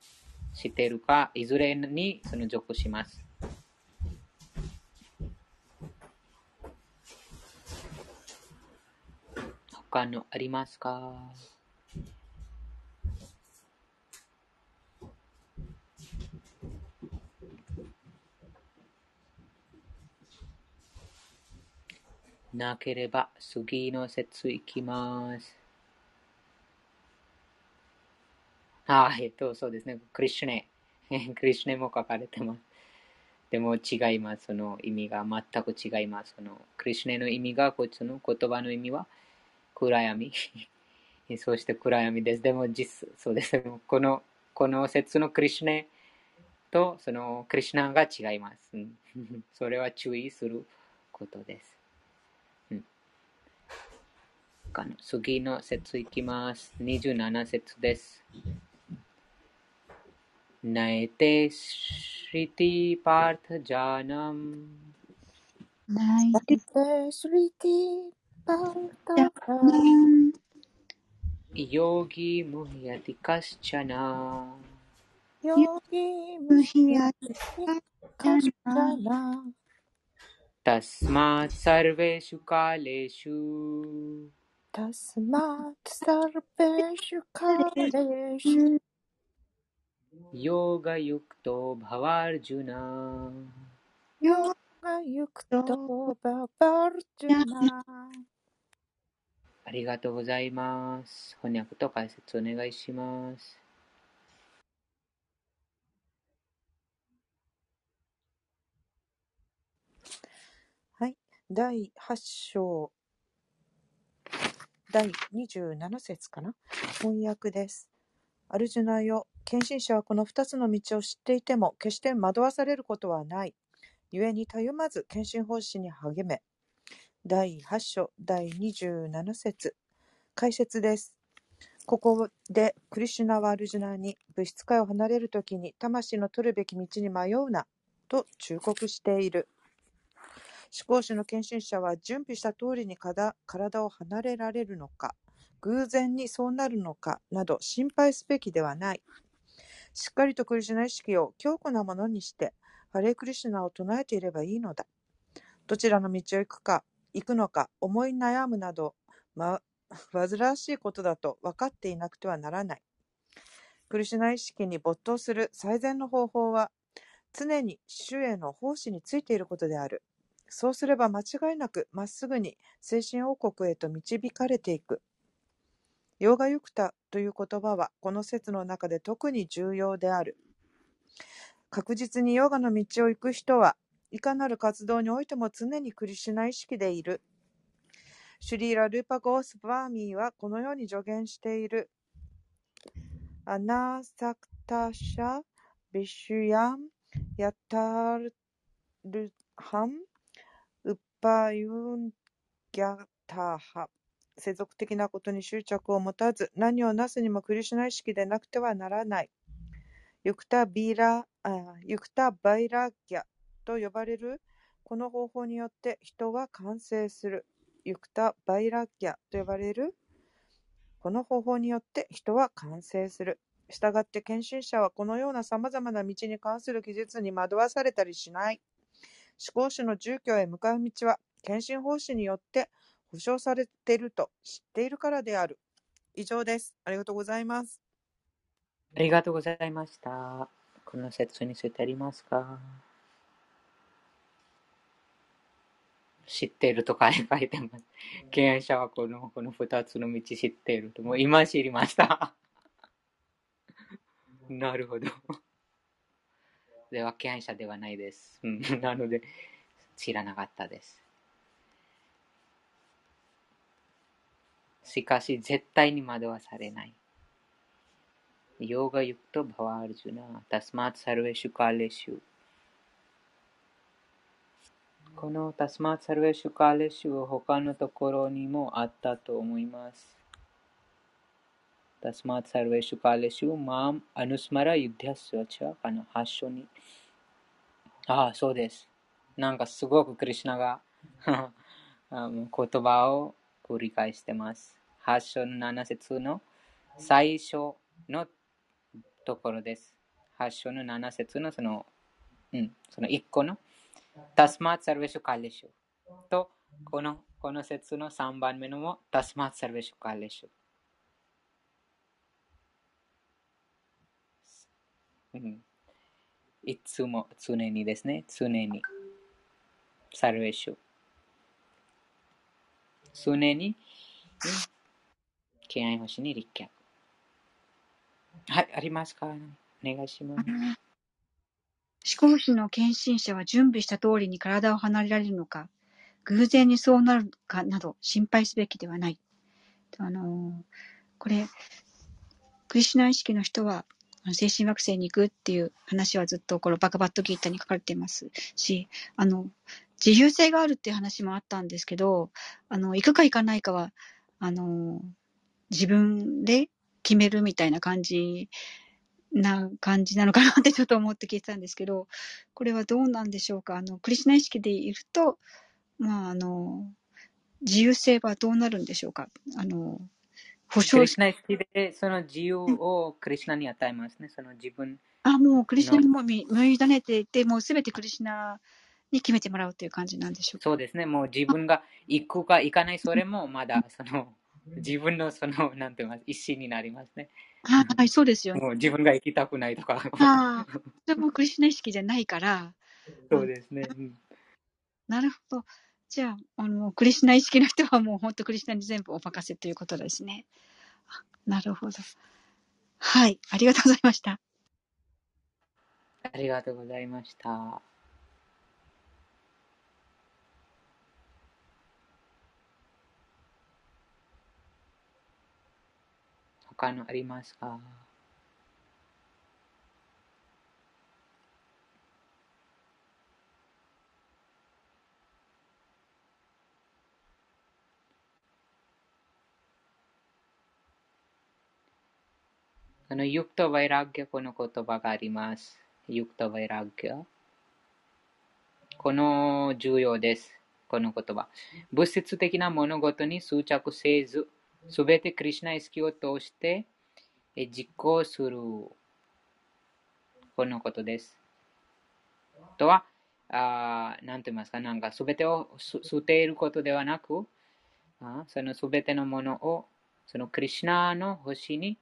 しているか、いずれにその属します。他のありますか？なければ次の節いきます。そうですね。クリシュネも書かれてます。でも違います。その意味が全く違います。そのクリシュネの意味がこっちの言葉の意味は暗闇そして暗闇です。でもそうですね。この説のクリシュネとそのクリシュナが違います。それは注意することです。次の説いきます。27節です。ナエテシリティパータジャーナムナエテシリティヨギムヒヤティカシチャナヨギムヒヤティカシチャナタスマツサルベシュカレシュタスマツサルベシュカレシュヨガユクトバワルジュナヨガユクトバワルジュナ。ありがとうございます。翻訳と解説お願いします。第8章第27節かな、翻訳です。アルジュナよ、献身者はこの2つの道を知っていても決して惑わされることはない。故にたゆまず献身奉仕に励め。第8章第27節解説です。ここでクリシュナはアルジュナに、物質界を離れるときに魂の取るべき道に迷うなと忠告している。思考主の献身者は準備した通りに体を離れられるのか、偶然にそうなるのかなど心配すべきではない。しっかりとクリシュナ意識を強固なものにしてハレクリシュナを唱えていればいいのだ。どちらの道を行くのか思い悩むなど煩わしいことだと分かっていなくてはならない。クリシュナ意識に没頭する最善の方法は、常に主への奉仕についていることである。そうすれば間違いなくまっすぐに精神王国へと導かれていく。ヨーガユクタという言葉はこの説の中で特に重要である。確実にヨガの道を行く人はいかなる活動においても常にクリシュナ意識でいる。シュリーラ・ルーパ・ゴースバーミーはこのように助言している。アナサクタシャ・ビシュヤン・ヤタルハン・ウッパユン・ギャタハ。世俗的なことに執着を持たず、何をなすにもクリシュナ意識でなくてはならない。ユクタ・バイラギャと呼ばれるこの方法によって人は完成する。したがって献身者はこのようなさまざまな道に関する記述に惑わされたりしない。思考主の住居へ向かう道は献身奉仕によって保証されていると知っているからである。以上です。ありがとうございます。ありがとうございました。この説についてありますか？知っていると書いてます。経営者はこの2つの道知っていると。もう今知りました。なるほど。では経営者ではないです。なので知らなかったです。しかし絶対に惑わされない。ヨーガユクトバワアルジュナ、タスマッサルエシュカーレシュ。このタスマッサルエシュカーレシュは他のところにもあったと思います。タスマッサルエシュカーレシュ、マン、アヌスマラ、ユディアスワチャ、8章に。ああ、そうです。なんかすごくクリシュナが言葉を繰り返してます。8章の7節の最初のところです。8章の7節のその1個のタスマッサルベシュカーレシュとこの説の3番目のもタスマッサルベシュカーレシュ、いつも常にですね、常にサルベシュ、常に敬愛欲しに立脚。はい、ありますか？お願いします。思考主の献身者は準備した通りに体を離れられるのか、偶然にそうなるかなど心配すべきではない。これ、クリシュナ意識の人は精神惑星に行くっていう話はずっとこのバカバットギータに書かれていますし、自由性があるっていう話もあったんですけど、行くか行かないかは、自分で決めるみたいな感じなのかなってちょっと思って聞いてたんですけど、これはどうなんでしょうか。クリシュナ意識でいると、自由性はどうなるんでしょうか。保証。クリシュナ意識でその自由をクリシュナに与えますね。その自分。もうクリシュナにも見委ねていて、もうすべてクリシュナに決めてもらうという感じなんでしょうか。そうですね。もう自分が行くか行かない、それもまだその自分のそのなんて言います、一心になりますね。はい、そうですよね。もう自分が行きたくないとか。でもクリシュナ意識じゃないから。そうですね。なるほど。じゃあ、クリシュナ意識の人はもう本当クリシュナに全部お任せということですね。なるほど。はい、ありがとうございました。ありがとうございました。他のありますか？ユクタヴァイラーギャ、この言葉があります。ユクタヴァイラーギャ。この重要です。この言葉。物質的な物事に執着せず、すべてクリシュナ意識を通して実行する。このことです。とは、何と言いますか、なんかすべてを捨てることではなく、そのすべてのものを、そのクリシュナの星に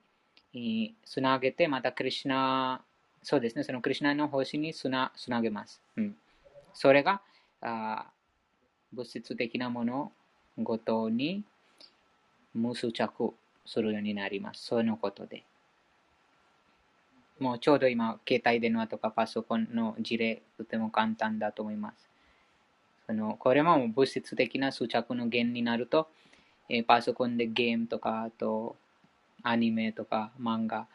つなげて、またクリシュナ、そうですね、そのクリシュナの星につなげます。それが物質的なものごとに無執着するようになります。そのことで。もうちょうど今、携帯電話とかパソコンの事例、とても簡単だと思います。これも物質的な執着の源になると、パソコンでゲームとか、あと、アニメとか漫画、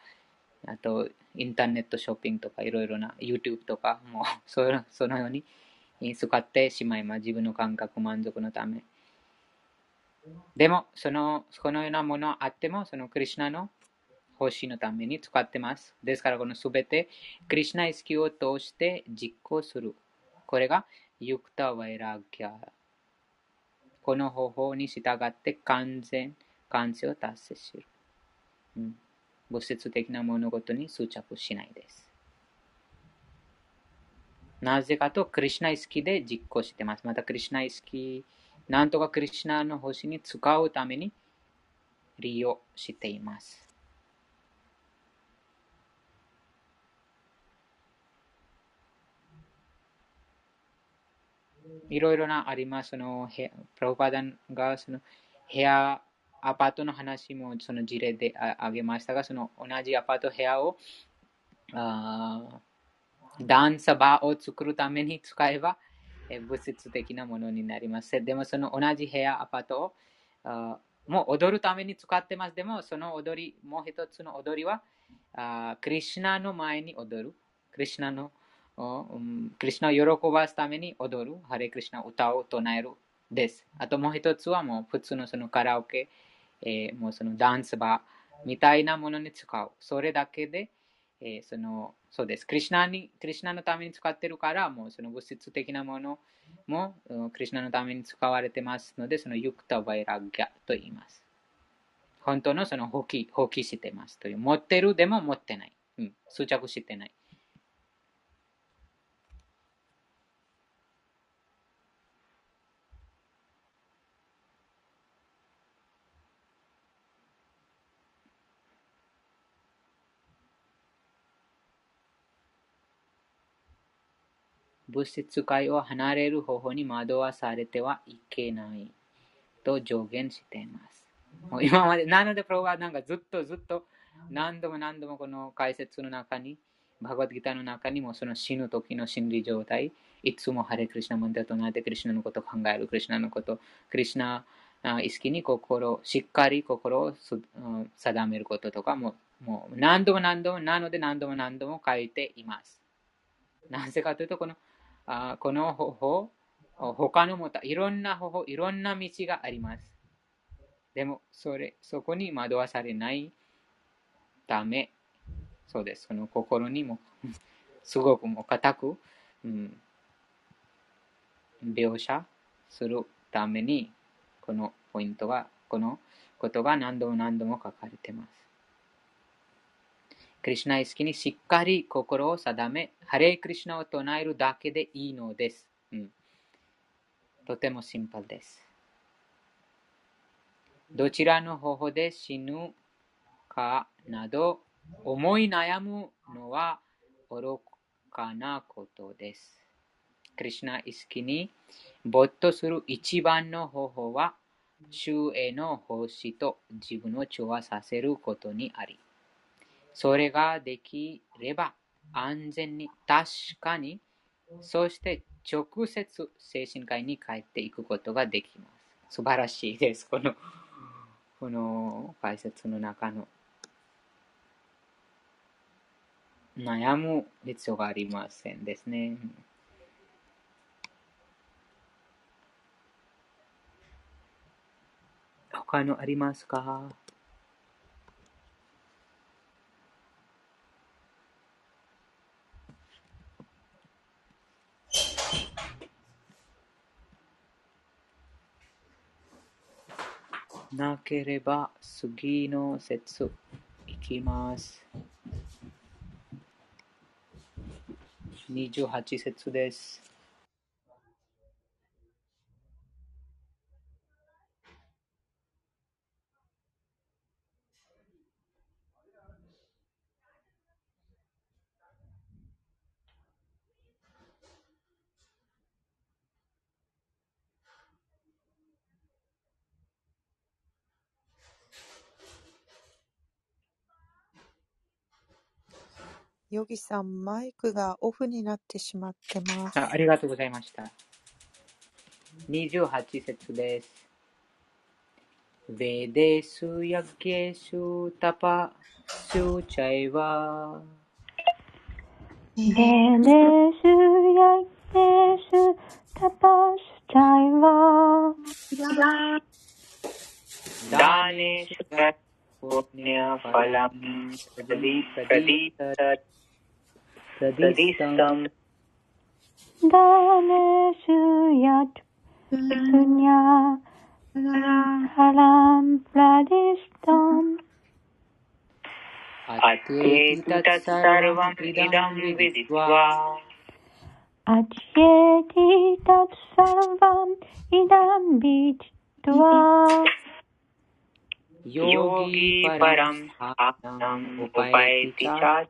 あとインターネットショッピングとかいろいろな YouTube とかもそのように使ってしまいます。自分の感覚満足のため。でもこのようなものあってもそのクリシュナの星のために使ってます。ですからこのすべてクリシュナ意識を通して実行する。これがユクタ・ヴァイラギャ。この方法に従って完全完成を達成する。物質的な物事に執着しないです。なぜかとクリシュナ意識で実行してます。またクリシュナ意識、なんとかクリシュナの星に使うために利用しています。いろいろなあります。プラブパダが部屋、アパートの話もその事例であげましたが、その同じアパート部屋をダンサバーを作るために使えば物質的なものになります。でもその同じ部屋、アパートをもう踊るために使ってます。でもその踊り、もう一つの踊りはクリシュナの前に踊る。クリシュナを喜ばすために踊る。ハレクリシュナ歌を唱えるです。あともう一つはもう普通のそのカラオケ、もうそのダンスバーみたいなものに使う。それだけで、そうです。クリシュナのために使ってるから、もうその物質的なものも、クリシュナのために使われてますので、そのユクタ・ヴァイラギャと言います。本当のその放棄してますという。持ってるでも持ってない。執着してない。物質界を離れる方法に惑わされてはいけないと上限しています。もう今まで、なのでプロはなんかずっと何度もこの解説の中に、バガヴァッドギータの中にもその死ぬ時の心理状態、いつもハレクリシュナマントラを唱えてクリシュナのことを考える、クリシュナ意識にしっかり心を定めることとかもう何度も書いています。なぜかというと、この方法、他のもいろんな方法、いろんな道があります。でも、そこに惑わされないため、そうです。その心にもすごくも固く、描写するために、このことが何度も書かれています。クリシュナ意識にしっかり心を定め、ハレークリシュナを唱えるだけでいいのです。とてもシンプルです。どちらの方法で死ぬかなど、思い悩むのは愚かなことです。クリシュナ意識に没頭する一番の方法は、周への星と自分を調和させることにあり、それができれば安全に、確かに、そして直接精神科医に帰っていくことができます。素晴らしいです。この解説の中の悩む必要がありませんですね。他のありますか？なければ次の節いきます。28節です。ヨギさん、マイクがオフになってしまってます。ありがとうございました。28節です。ヴェデスヤゲシタパシュチャイワヴェデスヤゲシタパシュチャイワダネシュオニャファラムプリプリタッPradistam Dhaneshuyat Sunya Haram Pradistam Atyeti tat sarvam idam viditva Atyeti tat sarvam idam viditva Yogi param atnam upayeti chat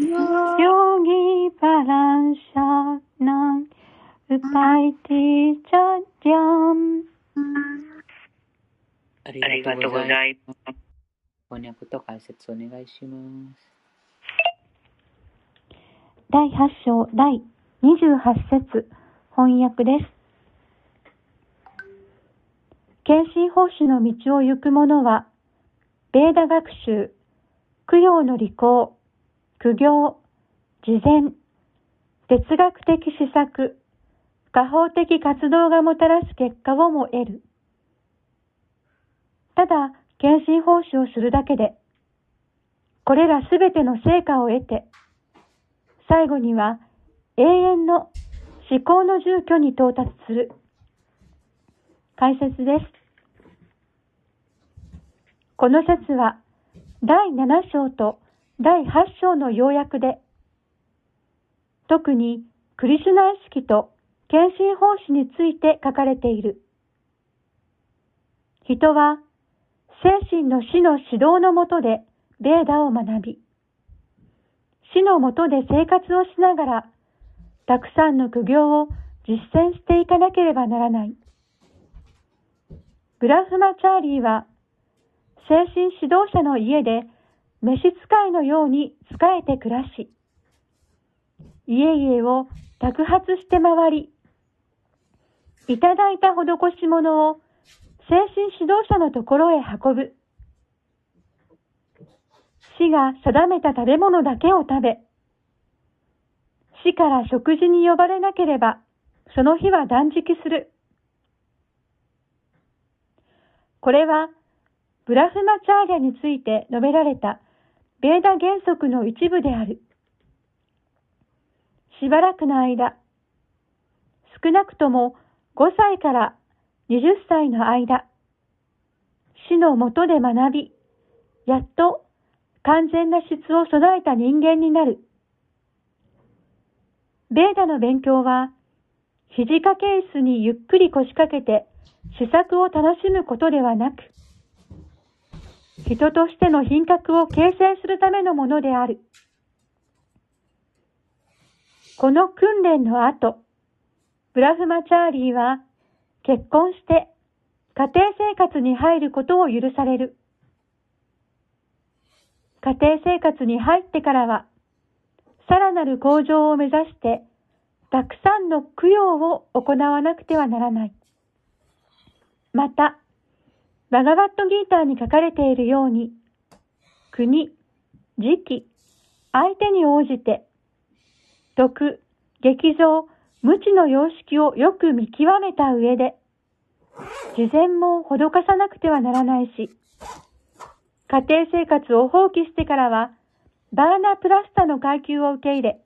Yogi Paranshana Upaiti Chatyam。 ありがとうございます。翻訳と解説お願いします。第8章第28節翻訳です。献身奉仕の道を行く者はベーダ学習、供養の履行、苦行、慈善、哲学的施策、果報的活動がもたらす結果をも得る。ただ、献身奉仕をするだけで、これらすべての成果を得て、最後には永遠の思考の住居に到達する。解説です。この説は、第7章と第8章の要約で、特にクリシュナ意識と献身奉仕について書かれている。人は精神の師の指導の下でベーダを学び、師の下で生活をしながら、たくさんの苦行を実践していかなければならない。ブラフマチャーリーは、精神指導者の家で召使いのように仕えて暮らし、家々を托発して回り、いただいた施し物を精神指導者のところへ運ぶ。師が定めた食べ物だけを食べ、師から食事に呼ばれなければ、その日は断食する。これは、ブラフマチャーリャについて述べられたベーダ原則の一部である。しばらくの間、少なくとも5歳から20歳の間、師の下で学び、やっと完全な質を備えた人間になる。ベーダの勉強は、肘掛け椅子にゆっくり腰掛けて試作を楽しむことではなく、人としての品格を形成するためのものである。この訓練の後、ブラフマチャーリーは結婚して家庭生活に入ることを許される。家庭生活に入ってからは、さらなる向上を目指して、たくさんの供養を行わなくてはならない。また、バガバットギーターに書かれているように、国、時期、相手に応じて、毒、激情、無知の様式をよく見極めた上で、慈善もほどかさなくてはならないし、家庭生活を放棄してからは、バーナ・プラスタの階級を受け入れ、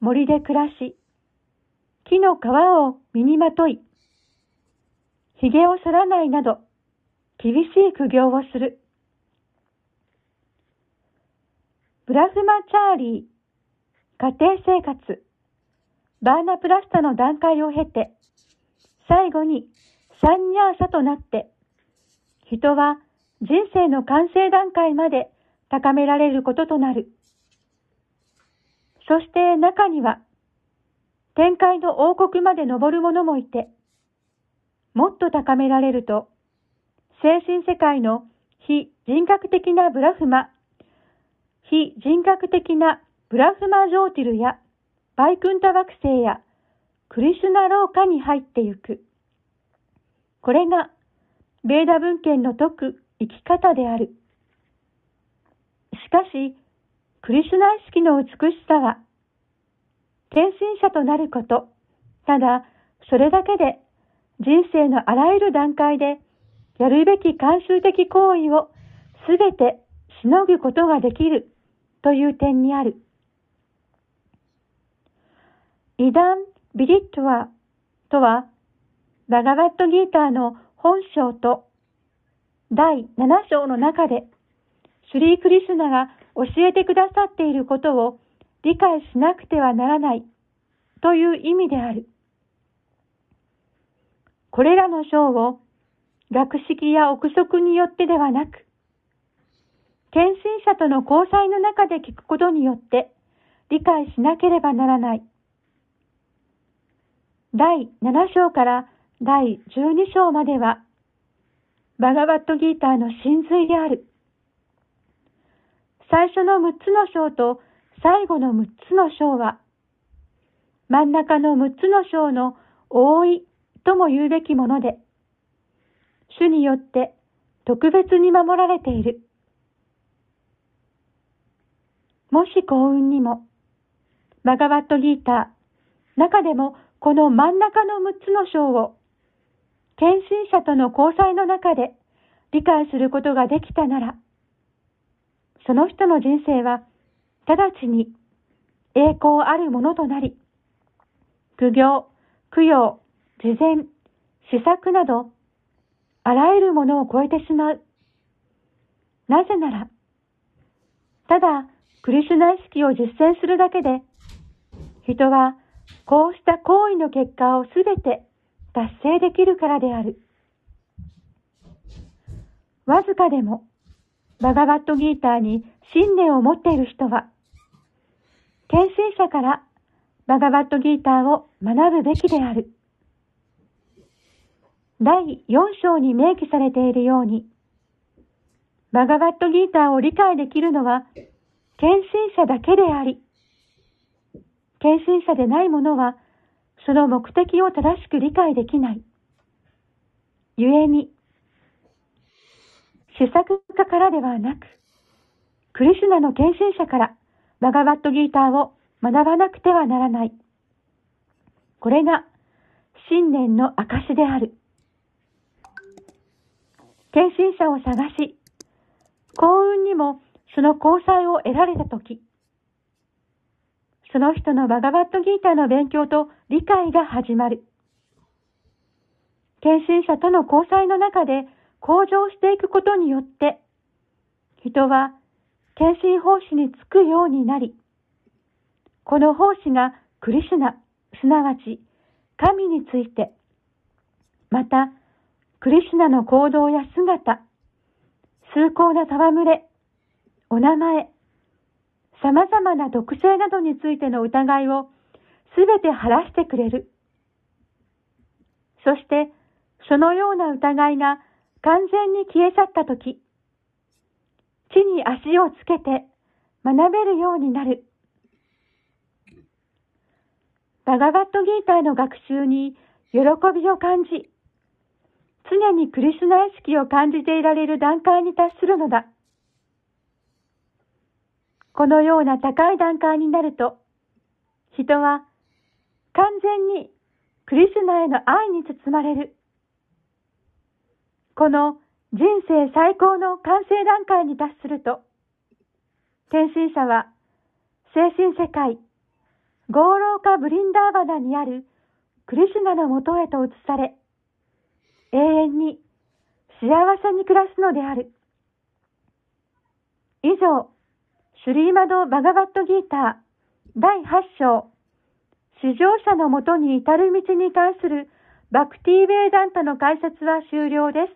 森で暮らし、木の皮を身にまとい、髭を剃らないなど、厳しい苦行をする。ブラフマチャーリー、家庭生活、バーナ・プラスタの段階を経て、最後にサンニャーサとなって、人は人生の完成段階まで高められることとなる。そして中には、天界の王国まで登る者もいて、もっと高められると、精神世界の非人格的なブラフマ、非人格的なブラフマジョーティルや、バイクンタ惑星や、クリシュナローカに入ってゆく。これが、ベーダ文献の説く生き方である。しかし、クリシュナ意識の美しさは、転身者となること、ただ、それだけで、人生のあらゆる段階で、やるべき慣習的行為をすべてしのぐことができるという点にある。イダン・ビリットワとは、バガバットギーターの本章と第7章の中で、シュリー・クリシュナが教えてくださっていることを理解しなくてはならないという意味である。これらの章を学識や憶測によってではなく、転身者との交際の中で聞くことによって理解しなければならない。第7章から第12章までは、バガバットギーターの真髄である。最初の6つの章と最後の6つの章は、真ん中の6つの章の覆いとも言うべきもので、主によって特別に守られている。もし幸運にも、バガバットギーター、中でもこの真ん中の6つの章を、献身者との交際の中で理解することができたなら、その人の人生は、直ちに栄光あるものとなり、苦行、供養、慈善、施策など、あらゆるものを超えてしまう。なぜなら、ただクリシュナ意識を実践するだけで、人はこうした行為の結果をすべて達成できるからである。わずかでも、バガバットギーターに信念を持っている人は、献身者からバガバットギーターを学ぶべきである。第4章に明記されているように、バガバットギーターを理解できるのは、献身者だけであり、献身者でない者は、その目的を正しく理解できない。故に、施策家からではなく、クリシュナの献身者からバガバットギーターを学ばなくてはならない。これが、信念の証である。献身者を探し、幸運にもその交際を得られたとき、その人のバガバットギーターの勉強と理解が始まる。献身者との交際の中で向上していくことによって、人は献身奉仕につくようになり、この奉仕がクリシュナ、すなわち神について、また、クリシュナの行動や姿、崇高な戯れ、お名前、様々な特性などについての疑いをすべて晴らしてくれる。そして、そのような疑いが完全に消え去ったとき、地に足をつけて学べるようになる。バガバットギーターの学習に喜びを感じ、常にクリシュナ意識を感じていられる段階に達するのだ。このような高い段階になると、人は完全にクリシュナへの愛に包まれる。この人生最高の完成段階に達すると、転身者は精神世界、ゴーローカ・ブリンダーバナにあるクリシュナのもとへと移され、永遠に幸せに暮らすのである。以上、シュリーマド・バガバット・ギーター第8章、至上者のもとに至る道に関するバクティ・ヴェーダンタの解説は終了です。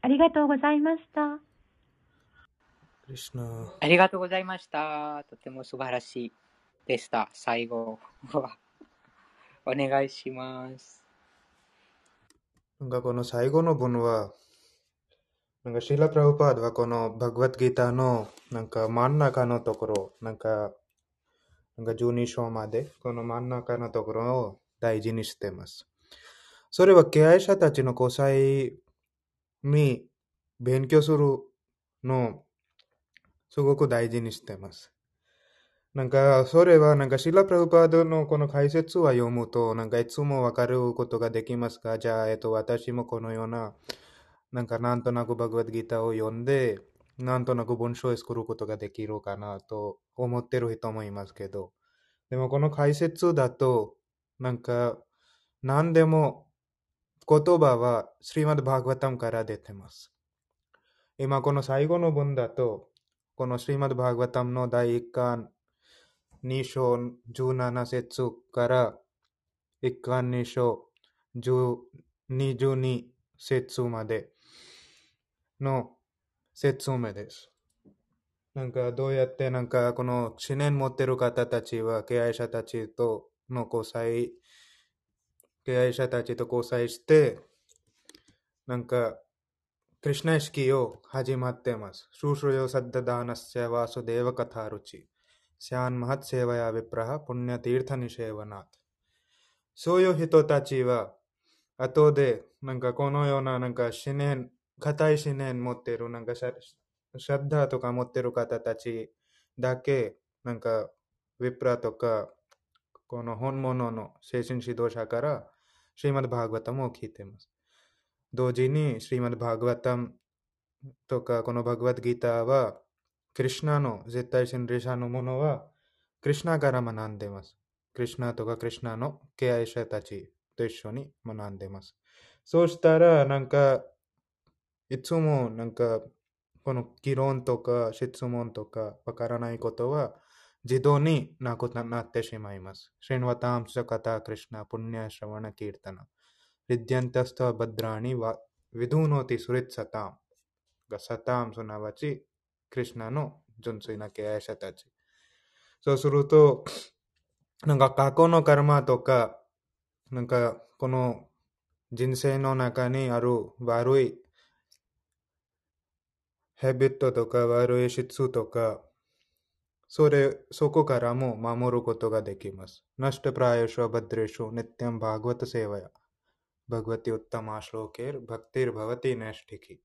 ありがとうございました。ありがとうございました。とても素晴らしいでした。最後はお願いします。なんかこの最後の文は、なんかシーラ・プラブパードはこのバグワッドギーターのなんか真ん中のところ、なんか12章までこの真ん中のところを大事にしています。それは敬愛者たちの交際に勉強するのすごく大事にしています。なんかそれはなんかシーラ・プラブパードのこの解説は読むとなんかいつもわかることができますが、じゃあ私もこのようななんとなくバグワッドギーターを読んでなんとなく文章を作ることができるかなと思ってる人もいますけど、でもこの解説だとなんか何でも言葉はシリマッド・バーガヴァタムから出てます。今この最後の文だとこのシリマッド・バーガヴァタムの第1巻2章17節から1巻2章22節までの説明です。なんかどうやってなんかこの知念持ってる方たちは敬愛者たちとの交際、敬愛者たちと交際してなんかクリシュナ意識を始まってます。シュシュヨサッダダーナスヤワソデーヴァカタルチシャンマハツセワヤヴィプラハプニャティルタニシェワナト。そういう人たちは後でなんかこのようななんか知念固い信念持ってる、なんかシャッダとか持ってる方たちだけ、なんかヴィプラとか、この本物の精神指導者から、シリマッド・バーガヴァタムを聞いてます。同時に、シリマッド・バーガヴァタムとか、このバグワッド・ギーターは、クリシュナの絶対真理者のものは、クリシュナから学んでます。クリシュナとかクリシュナの敬愛者たちと一緒に学んでます。そうしたら、なんか、いつもなんかこの議論とか質問とかわからないことは自動になくなってしまいます。シリンワタンサカタクリシュナ、プニャシャワナキータナ、リディアンタスタバドラニ、ヴィドゥノティスリッサタン、がサタンソナワチ、クリシュナの純粋な敬愛者たち。そうすると、なんか過去のカルマとか、なんかこの人生の中にある悪いヘビットとか悪い質とか、そこからも守ることができます。ナシタプラヤシュアバドレシュニッティムバーガヴァタセワヤバグワティウッタマシロケルバクティルバワティネシティキ。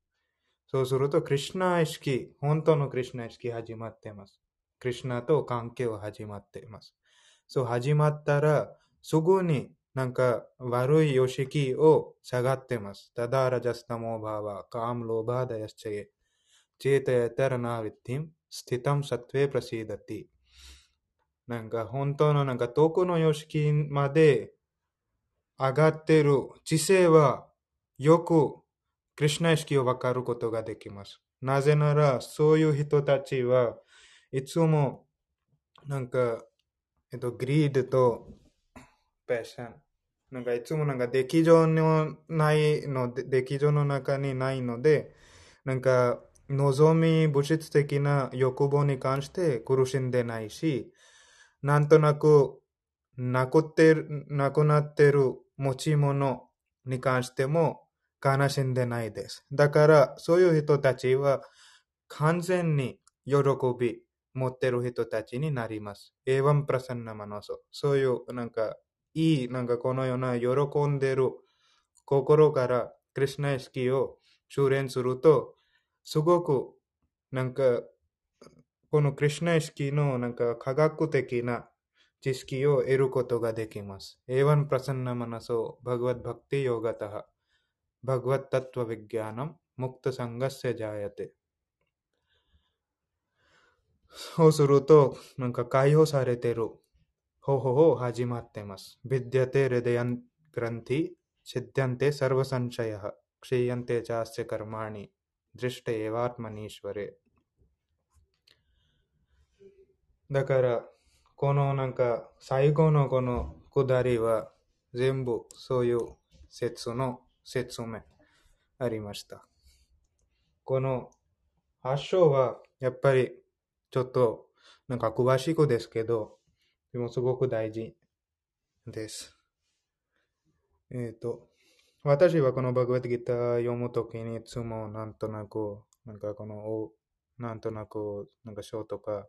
そうするとクリシュナ意識、本当のクリシュナ意識始まってます。クリシュナと関係を始まってます。そう始まったらすぐになんか悪い意識を下がってます。タダラジャスタモバーバーカムロバーダヤスチェゲなんか本当のなんか遠くの様式まで上がっている知性はよくクリシュナ意識を分かることができます。なぜならそういう人たちはいつもなんか、グリードとパッションなんかいつもなんか出来上の中にないのでなんか望み物質的な欲望に関して苦しんでないし、なんとなくなくなっている持ち物に関しても悲しんでないです。だからそういう人たちは完全に喜び持っている人たちになります。エヴァンプラサンナマノソ。そういうなんかいいなんかこのような喜んでいる心からクリシュナ意識を修練すると、すごくなんかこのクリシュナ意識のなんか科学的な知識を得ることができます。エヴァンプラサンナマナソ、バグワッバクティヨガタハ、バグワッタトヴィギャナム、ムクタサンガッセジャヤテ。そうすると、なんか解放されてる方法を始まってます。ビディアテレディアングランティ、シッディアンテサルヴァサンシャヤハ、クシヤンテジャーセカルマニ、ドリシテエヴァーマニーシュヴァレ。だから、このなんか最後のこの下りは全部そういう説の説明ありました。この発祥はやっぱりちょっとなんか詳しくですけど、でもすごく大事です。私はこのバグワッドギター読むときにいつもなんとなく章とか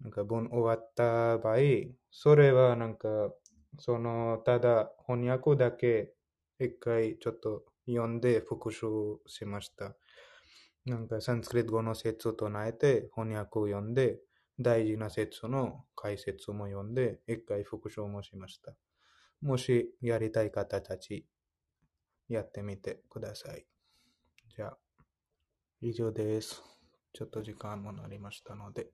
なんか文終わった場合、それはなんかそのただ翻訳だけ一回ちょっと読んで復習しました。なんかサンスクリット語の説を唱えて翻訳を読んで大事な説の解説も読んで一回復習もしました。もしやりたい方たちやってみてください。じゃあ以上です。ちょっと時間もなりましたので。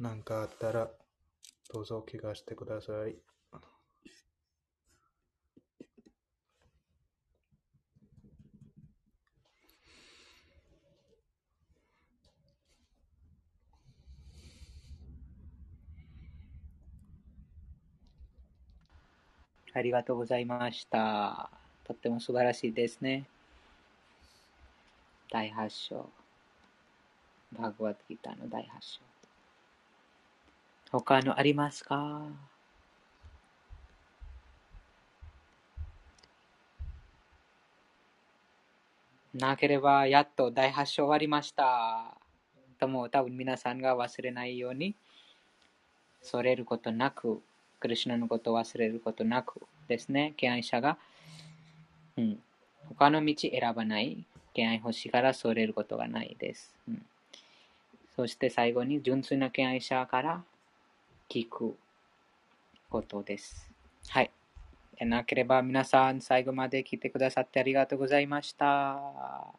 なんかあったらどうぞ気がしてください。ありがとうございました。とっても素晴らしいですね。第8章。バグワッドギーターの第8章。他のありますか？なければやっと第8章終わりました。でも多分皆さんが忘れないように、それることなく、クリシュナのことを忘れることなくですね、敬愛者が、他の道選ばない、敬愛星からそれることがないです。そして最後に純粋な敬愛者から、聞くことです。はい。なければ皆さん最後まで聞いてくださってありがとうございました。